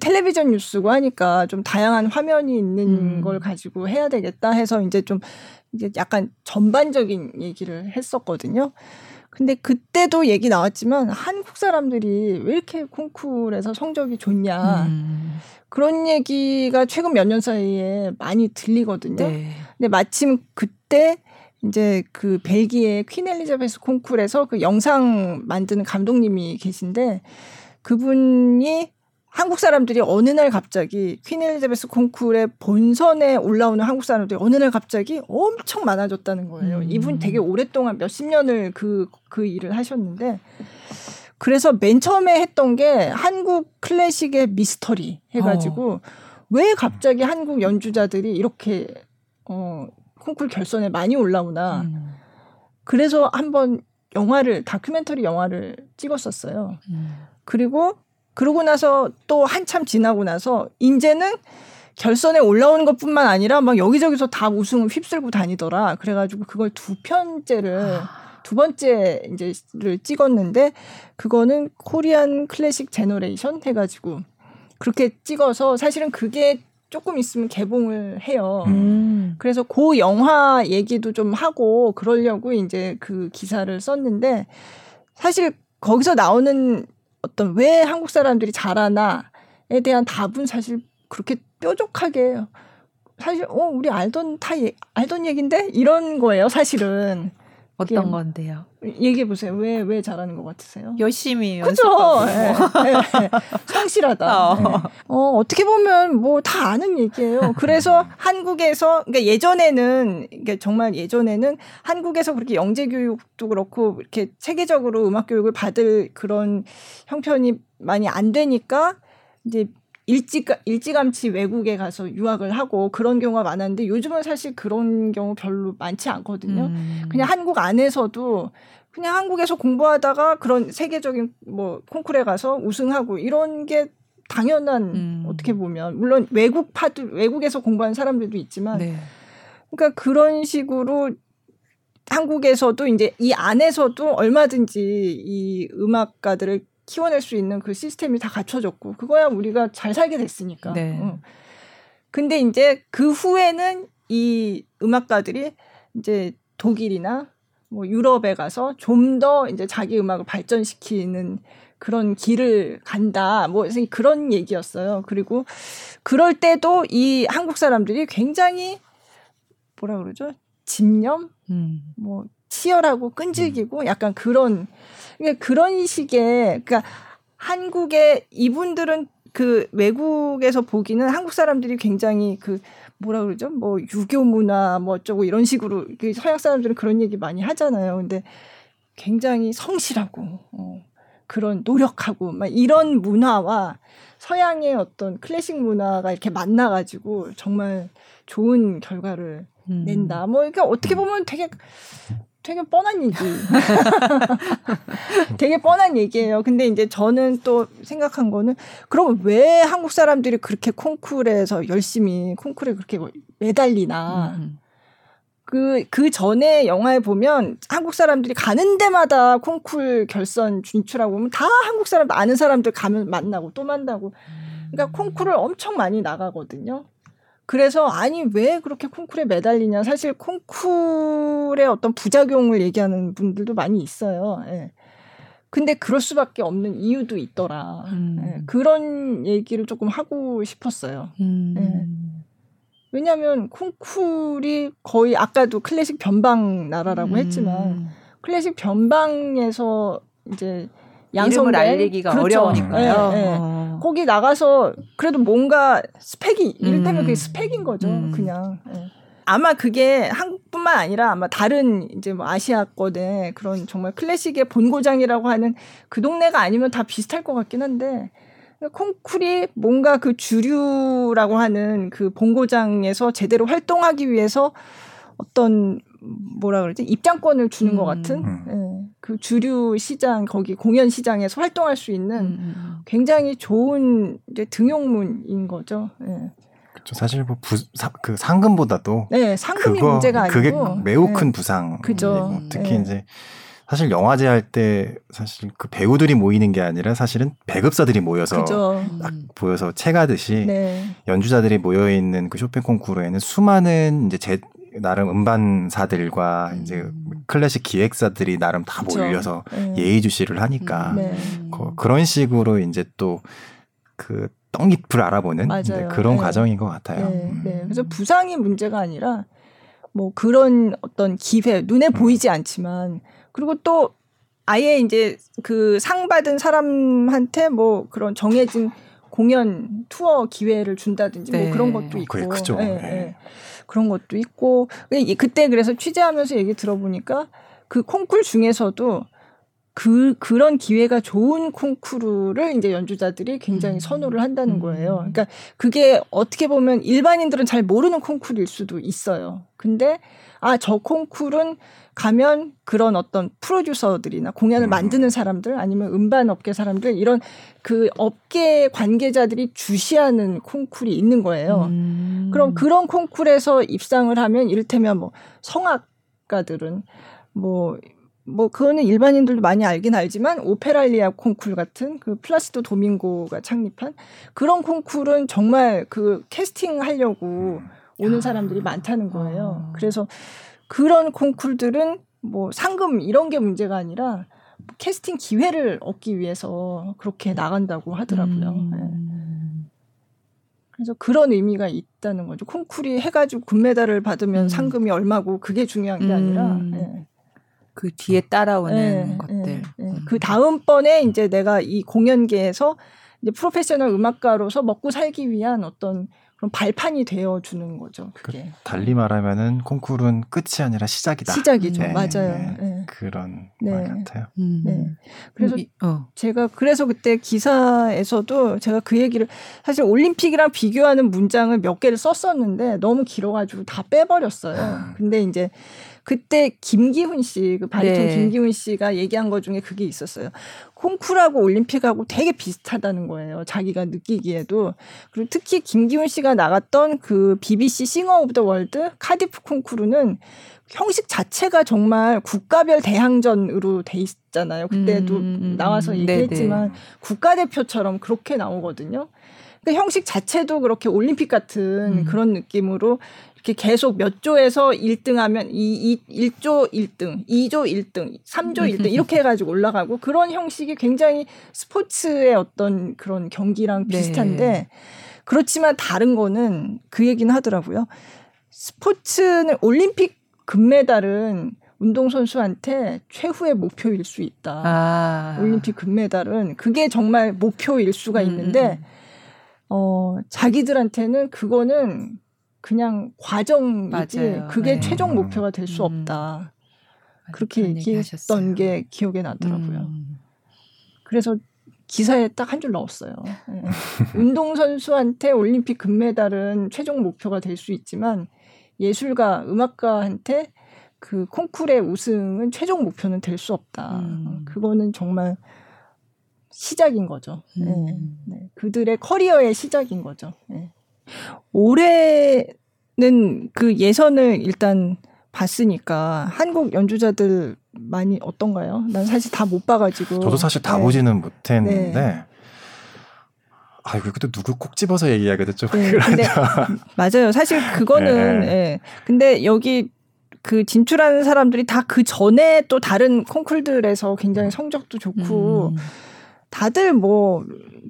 텔레비전 뉴스고 하니까 좀 다양한 화면이 있는 음. 걸 가지고 해야 되겠다 해서 이제 좀 이제 약간 전반적인 얘기를 했었거든요. 근데 그때도 얘기 나왔지만 한국 사람들이 왜 이렇게 콩쿠르에서 성적이 좋냐 음. 그런 얘기가 최근 몇 년 사이에 많이 들리거든요. 네. 근데 마침 그때 이제 그 벨기에 퀸 엘리자베스 콩쿠르에서 그 영상 만드는 감독님이 계신데 그분이 한국 사람들이 어느 날 갑자기 퀸 엘리자베스 콩쿠르의 본선에 올라오는 한국 사람들이 어느 날 갑자기 엄청 많아졌다는 거예요. 음. 이분 되게 오랫동안 몇십 년을 그, 그 일을 하셨는데 그래서 맨 처음에 했던 게 한국 클래식의 미스터리 해가지고 어. 왜 갑자기 한국 연주자들이 이렇게 어, 콩쿠르 결선에 많이 올라오나 음. 그래서 한번 영화를 다큐멘터리 영화를 찍었었어요. 음. 그리고 그러고 나서 또 한참 지나고 나서 이제는 결선에 올라오는 것뿐만 아니라 막 여기저기서 다 우승을 휩쓸고 다니더라. 그래가지고 그걸 두 편째를 두 번째 이제를 찍었는데 그거는 코리안 클래식 제너레이션 해가지고 그렇게 찍어서 사실은 그게 조금 있으면 개봉을 해요. 음. 그래서 그 영화 얘기도 좀 하고 그러려고 이제 그 기사를 썼는데 사실 거기서 나오는 어떤 왜 한국 사람들이 잘하나에 대한 답은 사실 그렇게 뾰족하게 사실 어 우리 알던 다 예, 알던 얘긴데 이런 거예요 사실은. 어떤 게, 건데요? 얘기해 보세요. 왜 왜 잘하는 것 같으세요? 열심히 연습하고 네, 네, 성실하다. 어. 네. 어, 어떻게 보면 뭐 다 아는 얘기예요. 그래서 한국에서 그러니까 예전에는 그러니까 정말 예전에는 한국에서 그렇게 영재 교육도 그렇고 이렇게 체계적으로 음악 교육을 받을 그런 형편이 많이 안 되니까 이제 일찌, 일찌감치 외국에 가서 유학을 하고 그런 경우가 많았는데 요즘은 사실 그런 경우 별로 많지 않거든요. 음. 그냥 한국 안에서도 그냥 한국에서 공부하다가 그런 세계적인 뭐 콩쿠르에 가서 우승하고 이런 게 당연한 음. 어떻게 보면 물론 외국파도 외국에서 공부하는 사람들도 있지만 네. 그러니까 그런 식으로 한국에서도 이제 이 안에서도 얼마든지 이 음악가들을 키워낼 수 있는 그 시스템이 다 갖춰졌고 그거야 우리가 잘 살게 됐으니까. 네. 응. 근데 이제 그 후에는 이 음악가들이 이제 독일이나 뭐 유럽에 가서 좀 더 이제 자기 음악을 발전시키는 그런 길을 간다. 뭐 그런 얘기였어요. 그리고 그럴 때도 이 한국 사람들이 굉장히 뭐라 그러죠? 집념, 음. 뭐 치열하고 끈질기고 약간 그런. 그러니까 그런 식의 그러니까 한국의 이분들은 그 외국에서 보기는 한국 사람들이 굉장히 그 뭐라 그러죠? 뭐 유교 문화 뭐 어쩌고 이런 식으로 서양 사람들은 그런 얘기 많이 하잖아요. 근데 굉장히 성실하고 어, 그런 노력하고 막 이런 문화와 서양의 어떤 클래식 문화가 이렇게 만나가지고 정말 좋은 결과를 음. 낸다. 뭐 이렇게 어떻게 보면 되게 되게 뻔한 얘기. 되게 뻔한 얘기예요. 근데 이제 저는 또 생각한 거는 그럼 왜 한국 사람들이 그렇게 콩쿠르에서 열심히 콩쿠르에 그렇게 매달리나. 음. 그, 그 전에 영화에 보면 한국 사람들이 가는 데마다 콩쿨 결선 진출하고 보면 다 한국 사람, 아는 사람들 가면 만나고 또 만나고. 그러니까 콩쿨을 엄청 많이 나가거든요. 그래서 아니, 왜 그렇게 콩쿨에 매달리냐. 사실 콩쿨의 어떤 부작용을 얘기하는 분들도 많이 있어요. 예. 근데 그럴 수밖에 없는 이유도 있더라. 음. 예. 그런 얘기를 조금 하고 싶었어요. 음. 예. 왜냐하면 콩쿠르이 거의 아까도 클래식 변방 나라라고 음. 했지만 클래식 변방에서 이제 양성된 이름을 알리기가 그렇죠. 어려우니까요. 네, 네. 어. 거기 나가서 그래도 뭔가 스펙이 이를테면 음. 그게 스펙인 거죠. 음. 그냥 네. 아마 그게 한국뿐만 아니라 아마 다른 이제 뭐 아시아권의 그런 정말 클래식의 본고장이라고 하는 그 동네가 아니면 다 비슷할 것 같긴 한데. 콩쿠르이 뭔가 그 주류라고 하는 그 본고장에서 제대로 활동하기 위해서 어떤 뭐라 그러지 입장권을 주는 음. 것 같은 예. 그 주류 시장 거기 공연 시장에서 활동할 수 있는 음. 굉장히 좋은 이제 등용문인 거죠. 예. 그렇죠. 사실 뭐 부, 사, 그 상금보다도 네 상금이 그거, 문제가 아니고 그게 매우 예. 큰 부상. 그죠. 특히 예. 이제. 사실 영화제 할 때 사실 그 배우들이 모이는 게 아니라 사실은 배급사들이 모여서 그죠. 딱 모여서 채가듯이 네. 연주자들이 모여 있는 그 쇼팽 콩쿠르에는 수많은 이제 제 나름 음반사들과 음. 이제 클래식 기획사들이 나름 다 그죠. 몰려서 네. 예의주시를 하니까 네. 그, 그런 식으로 이제 또 그 떡잎을 알아보는 네, 그런 네. 과정인 것 같아요. 네. 음. 네. 그래서 부상이 문제가 아니라 뭐 그런 어떤 기회 눈에 보이지 음. 않지만. 그리고 또 아예 이제 그 상 받은 사람한테 뭐 그런 정해진 공연 투어 기회를 준다든지 네. 뭐 그런 것도 있고 그렇죠. 네, 네. 그런 것도 있고 그때 그래서 취재하면서 얘기 들어보니까 그 콩쿨 중에서도 그 그런 기회가 좋은 콩쿠르를 이제 연주자들이 굉장히 음. 선호를 한다는 거예요. 그러니까 그게 어떻게 보면 일반인들은 잘 모르는 콩쿠르일 수도 있어요. 근데 아, 저 콩쿠르는 가면 그런 어떤 프로듀서들이나 공연을 음. 만드는 사람들 아니면 음반 업계 사람들 이런 그 업계 관계자들이 주시하는 콩쿠르이 있는 거예요. 음. 그럼 그런 콩쿠르에서 입상을 하면 이를테면 뭐 성악가들은 뭐 뭐 그거는 일반인들도 많이 알긴 알지만 오페랄리아 콩쿨 같은 그 플라시도 도밍고가 창립한 그런 콩쿨은 정말 그 캐스팅하려고 오는 사람들이 많다는 거예요. 그래서 그런 콩쿨들은 뭐 상금 이런 게 문제가 아니라 캐스팅 기회를 얻기 위해서 그렇게 나간다고 하더라고요. 음. 네. 그래서 그런 의미가 있다는 거죠. 콩쿨이 해가지고 금메달을 받으면 음. 상금이 얼마고 그게 중요한 게 아니라 음. 네. 그 뒤에 따라오는 네, 것들. 네, 네. 그 다음번에 이제 내가 이 공연계에서 이제 프로페셔널 음악가로서 먹고 살기 위한 어떤 그런 발판이 되어주는 거죠. 그게. 달리 말하면은 콩쿠르는 끝이 아니라 시작이다. 시작이죠. 네, 맞아요. 네, 네. 그런 네. 말 같아요. 음. 네. 그래서 음, 어. 제가 그래서 그때 기사에서도 제가 그 얘기를 사실 올림픽이랑 비교하는 문장을 몇 개를 썼었는데 너무 길어가지고 다 빼버렸어요. 근데 이제 그때 김기훈 씨, 그 바리톤 네. 김기훈 씨가 얘기한 것 중에 그게 있었어요. 콩쿠르하고 올림픽하고 되게 비슷하다는 거예요. 자기가 느끼기에도. 그리고 특히 김기훈 씨가 나갔던 그 비비씨 싱어 오브 더 월드 카디프 콩쿠르는 형식 자체가 정말 국가별 대항전으로 돼 있잖아요. 그때도 음, 나와서 얘기했지만 네네. 국가대표처럼 그렇게 나오거든요. 그 형식 자체도 그렇게 올림픽 같은 음. 그런 느낌으로 이렇게 계속 몇 조에서 일 등 하면 이, 이, 일 조 일 등, 이 조 일 등, 삼 조 일 등 이렇게 해가지고 올라가고 그런 형식이 굉장히 스포츠의 어떤 그런 경기랑 비슷한데 네. 그렇지만 다른 거는 그 얘기는 하더라고요. 스포츠는 올림픽 금메달은 운동선수한테 최후의 목표일 수 있다. 아. 올림픽 금메달은 그게 정말 목표일 수가 있는데 음. 어, 자기들한테는 그거는 그냥 과정이지 맞아요. 그게 네. 최종 목표가 될 수 음. 없다. 그렇게 얘기했던 게 기억에 나더라고요. 음. 그래서 기사에 딱 한 줄 넣었어요. 네. 운동선수한테 올림픽 금메달은 최종 목표가 될 수 있지만 예술가, 음악가한테 그 콩쿠르의 우승은 최종 목표는 될 수 없다. 음. 그거는 정말 시작인 거죠. 음. 네. 네. 그들의 커리어의 시작인 거죠. 네. 올해는 그 예선을 일단 봤으니까 한국 연주자들 많이 어떤가요? 난 사실 다 못 봐가지고. 저도 사실 다 네. 보지는 못했는데 네. 아, 이거 그때 누구 콕 집어서 얘기하기도 좀 네. 그런데 맞아요. 사실 그거는 네. 네. 근데 여기 그 진출하는 사람들이 다 그 전에 또 다른 콩쿨들에서 굉장히 성적도 좋고 음. 다들 뭐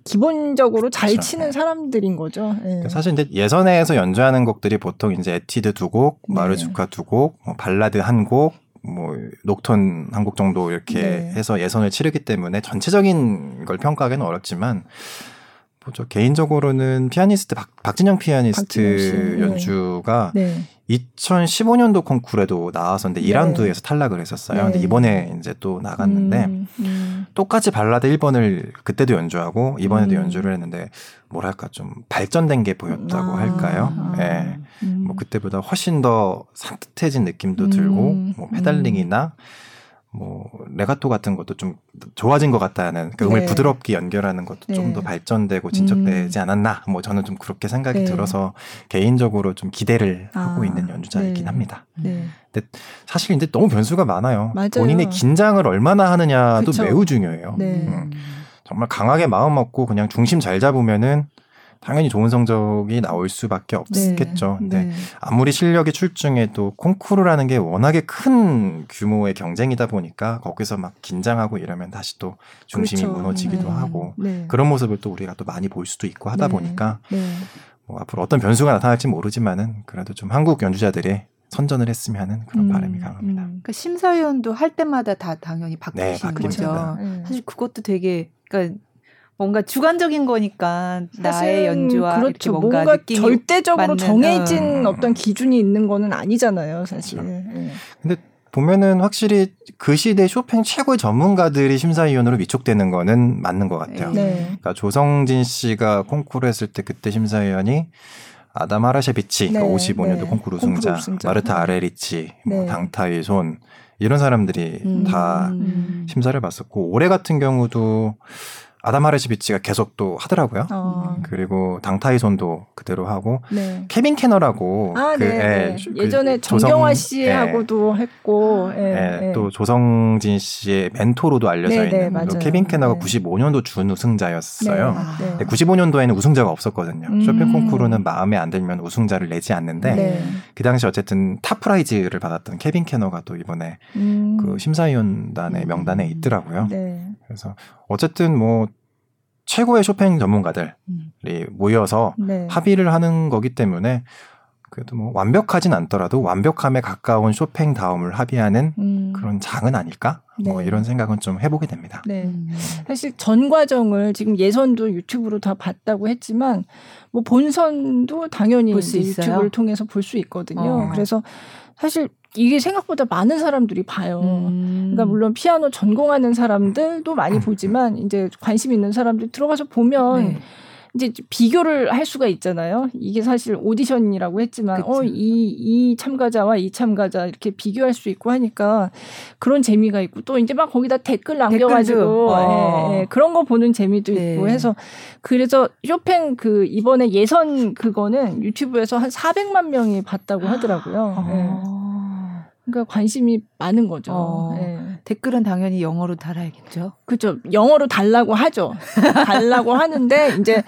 기본적으로 잘 그렇죠. 치는 사람들인 거죠. 네. 사실 이제 예선에서 연주하는 곡들이 보통 이제 에티드 두 곡, 마르주카 네. 두 곡, 뭐 발라드 한 곡, 뭐 녹턴 한 곡 정도 이렇게 네. 해서 예선을 치르기 때문에 전체적인 걸 평가하기는 어렵지만 뭐 저 개인적으로는 피아니스트 박, 박진영 피아니스트 연주가 네. 네. 이천십오 년도 콩쿠르에도 나왔었는데 네. 이 라운드에서 탈락을 했었어요. 네. 근데 이번에 이제 또 나갔는데 음, 음. 똑같이 발라드 일 번을 그때도 연주하고 이번에도 음. 연주를 했는데 뭐랄까 좀 발전된 게 보였다고 아, 할까요? 아, 예. 음. 뭐 그때보다 훨씬 더 산뜻해진 느낌도 음, 들고 뭐 페달링이나 뭐 레가토 같은 것도 좀 좋아진 것 같다는 그 음을 네. 부드럽게 연결하는 것도 네. 좀 더 발전되고 진척되지 않았나 뭐 저는 좀 그렇게 생각이 네. 들어서 개인적으로 좀 기대를 아, 하고 있는 연주자이긴 네. 합니다. 네. 근데 사실 이제 너무 변수가 많아요. 맞아요. 본인의 긴장을 얼마나 하느냐도 그쵸? 매우 중요해요. 네. 음. 정말 강하게 마음 먹고 그냥 중심 잘 잡으면은 당연히 좋은 성적이 나올 수밖에 없겠죠. 네, 근데 네. 아무리 실력이 출중해도 콩쿠르라는 게 워낙에 큰 규모의 경쟁이다 보니까 거기서 막 긴장하고 이러면 다시 또 중심이 그렇죠. 무너지기도 네. 하고 네. 그런 모습을 또 우리가 또 많이 볼 수도 있고 하다 네. 보니까 네. 뭐 앞으로 어떤 변수가 나타날지 모르지만은 그래도 좀 한국 연주자들이 선전을 했으면 하는 그런 음, 바람이 강합니다. 음. 그러니까 심사위원도 할 때마다 다 당연히 바뀌시는 네, 거죠. 음. 사실 그것도 되게 그러니까. 뭔가 주관적인 거니까 나의 연주와 그렇죠. 이렇게 뭔가, 뭔가 절대적으로 정해진 음. 어떤 기준이 있는 거는 아니잖아요, 사실. 그렇죠. 네. 근데 보면은 확실히 그 시대 쇼팽 최고의 전문가들이 심사위원으로 위촉되는 거는 맞는 것 같아요. 네. 그러니까 조성진 씨가 콩쿠르 했을 때 그때 심사위원이 아담 하라셰비치, 네. 오십오 년도 네. 콩쿠르 우승자, 마르타 아르헤리치, 네. 뭐 당타이손 이런 사람들이 음. 다 심사를 봤었고 올해 같은 경우도 아담 하라셰비치가 계속 또 하더라고요. 어. 그리고 당타이손도 그대로 하고 네. 케빈 캐너라고 아, 그, 네, 예, 네. 그 예전에 정경화 씨하고도 예. 했고 예, 예, 예. 또 조성진 씨의 멘토로도 알려져 네, 있는 네, 케빈 캐너가 네. 구십오 년도 준우승자였어요. 네. 아, 네. 근데 구십오 년도에는 우승자가 없었거든요. 음. 쇼팽 콩쿠르는 마음에 안 들면 우승자를 내지 않는데 네. 그 당시 어쨌든 탑 프라이즈를 받았던 케빈 캐너가 또 이번에 음. 그 심사위원단의 명단에 있더라고요. 네. 그래서 어쨌든 뭐 최고의 쇼팽 전문가들이 모여서 네. 합의를 하는 거기 때문에 그래도 뭐 완벽하진 않더라도 완벽함에 가까운 쇼팽다움을 합의하는 음. 그런 장은 아닐까? 네. 뭐 이런 생각은 좀 해보게 됩니다. 네. 사실 전 과정을 지금 예선도 유튜브로 다 봤다고 했지만 뭐 본선도 당연히 볼 수 유튜브를 통해서 볼 수 있거든요. 어. 그래서 사실 이게 생각보다 많은 사람들이 봐요. 음. 그러니까 물론 피아노 전공하는 사람들도 많이 보지만 이제 관심 있는 사람들이 들어가서 보면 네. 이제 비교를 할 수가 있잖아요. 이게 사실 오디션이라고 했지만 어, 이, 이 참가자와 이 참가자 이렇게 비교할 수 있고 하니까 그런 재미가 있고 또 이제 막 거기다 댓글 남겨가지고 어. 예, 예, 그런 거 보는 재미도 네. 있고 해서 그래서 쇼팽 그 이번에 예선 그거는 유튜브에서 한 사백만 명이 봤다고 하더라고요. 어. 예. 그러니까 관심이 많은 거죠. 어, 네. 댓글은 당연히 영어로 달아야겠죠. 그렇죠. 영어로 달라고 하죠. 달라고 하는데 이제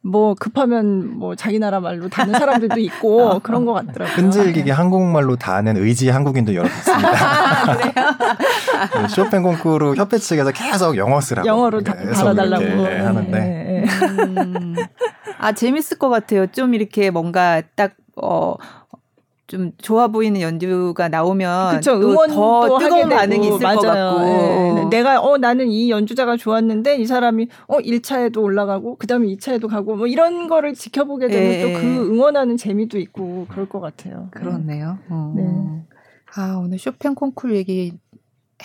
뭐 급하면 뭐 자기 나라 말로 다는 사람들도 있고 어, 그런 것 같더라고요. 끈질기게 한국말로 다는 의지 한국인도 여러 있습니다. 그래요? 쇼팽 콩쿠르 협회 측에서 계속 영어 쓰라고. 영어로 다, 달아달라고 네, 하는데. 네, 네. 음, 아 재밌을 것 같아요. 좀 이렇게 뭔가 딱 어. 좀 좋아 보이는 연주가 나오면 그쵸, 응원도 더 뜨거운 반응이 있을 맞아요. 것 같고 네. 내가 어 나는 이 연주자가 좋았는데 이 사람이 어 일 차에도 올라가고 그다음에 이 차에도 가고 뭐 이런 거를 지켜보게 되면 네. 또 그 응원하는 재미도 있고 그럴 것 같아요. 그렇네요. 네. 어. 네. 아 오늘 쇼팽 콩쿠르 얘기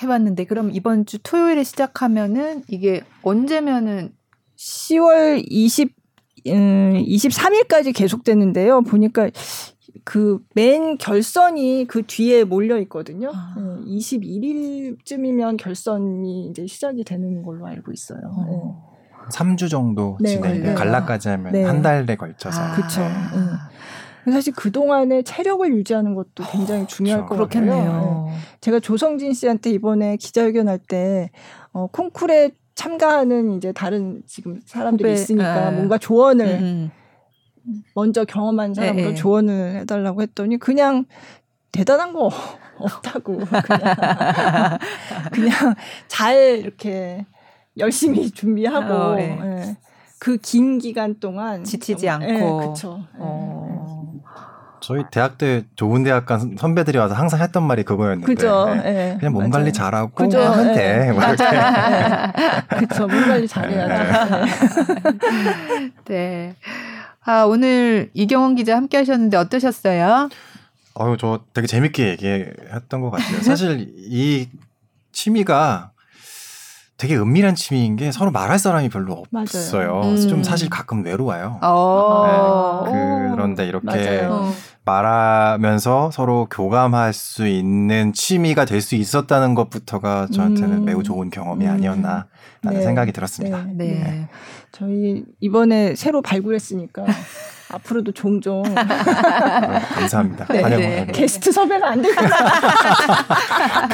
해봤는데 그럼 이번 주 토요일에 시작하면은 이게 언제면은 시월 이십삼일까지 계속되는데요. 보니까 그 맨 결선이 그 뒤에 몰려 있거든요. 아. 이십일일쯤이면 결선이 이제 시작이 되는 걸로 알고 있어요. 어. 네. 삼 주 정도 네. 진행돼요. 네. 갈라까지 하면 네. 한 달에 걸쳐서. 아. 그렇죠. 네. 사실 그동안에 체력을 유지하는 것도 굉장히 어, 중요할 그렇죠. 것 같아요. 네. 제가 조성진 씨한테 이번에 기자회견할 때 어, 콩쿠르에 참가하는 이제 다른 지금 사람들이 후배, 있으니까 아. 뭔가 조언을 음. 먼저 경험한 사람으로 에에. 조언을 해달라고 했더니 그냥 대단한 거 없다고 그냥, 그냥 잘 이렇게 열심히 준비하고 어, 네. 네. 그 긴 기간 동안 지치지 좀, 않고 네, 그렇죠. 어. 저희 대학 때 좋은 대학 간 선배들이 와서 항상 했던 말이 그거였는데 그죠. 네. 그냥 몸 맞아요. 관리 잘하고 그죠. 하면 네. 돼. 그렇죠. 몸 관리 잘해야죠. 네. 아, 오늘 이경원 기자 함께 하셨는데 어떠셨어요? 아유, 저 되게 재밌게 얘기했던 것 같아요. 사실 이 취미가 되게 은밀한 취미인 게 서로 말할 사람이 별로 없어요. 음. 좀 사실 가끔 외로워요. 네, 그런데 이렇게 맞아요. 말하면서 서로 교감할 수 있는 취미가 될 수 있었다는 것부터가 저한테는 음. 매우 좋은 경험이 아니었나 라는 네. 생각이 들었습니다. 네. 네. 네. 저희 이번에 새로 발굴했으니까 앞으로도 종종 네, 감사합니다. 네, 네. 게스트 섭외가 안 될 것 같아요.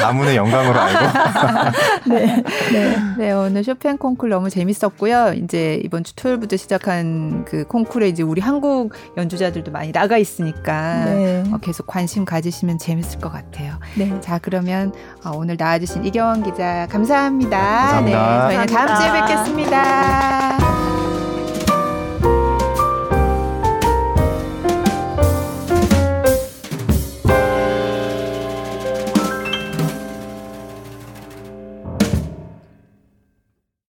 가문의 영광으로 알고. 네, 네. 네, 오늘 쇼팽 콩쿠르 너무 재밌었고요. 이제 이번 주 토요일부터 시작한 그 콩쿠르에 이제 우리 한국 연주자들도 많이 나가 있으니까 네. 어, 계속 관심 가지시면 재밌을 것 같아요. 네. 자, 그러면 어, 오늘 나와주신 이경원 기자 감사합니다. 감사합니다. 네, 저희는 감사합니다. 다음 주에 뵙겠습니다.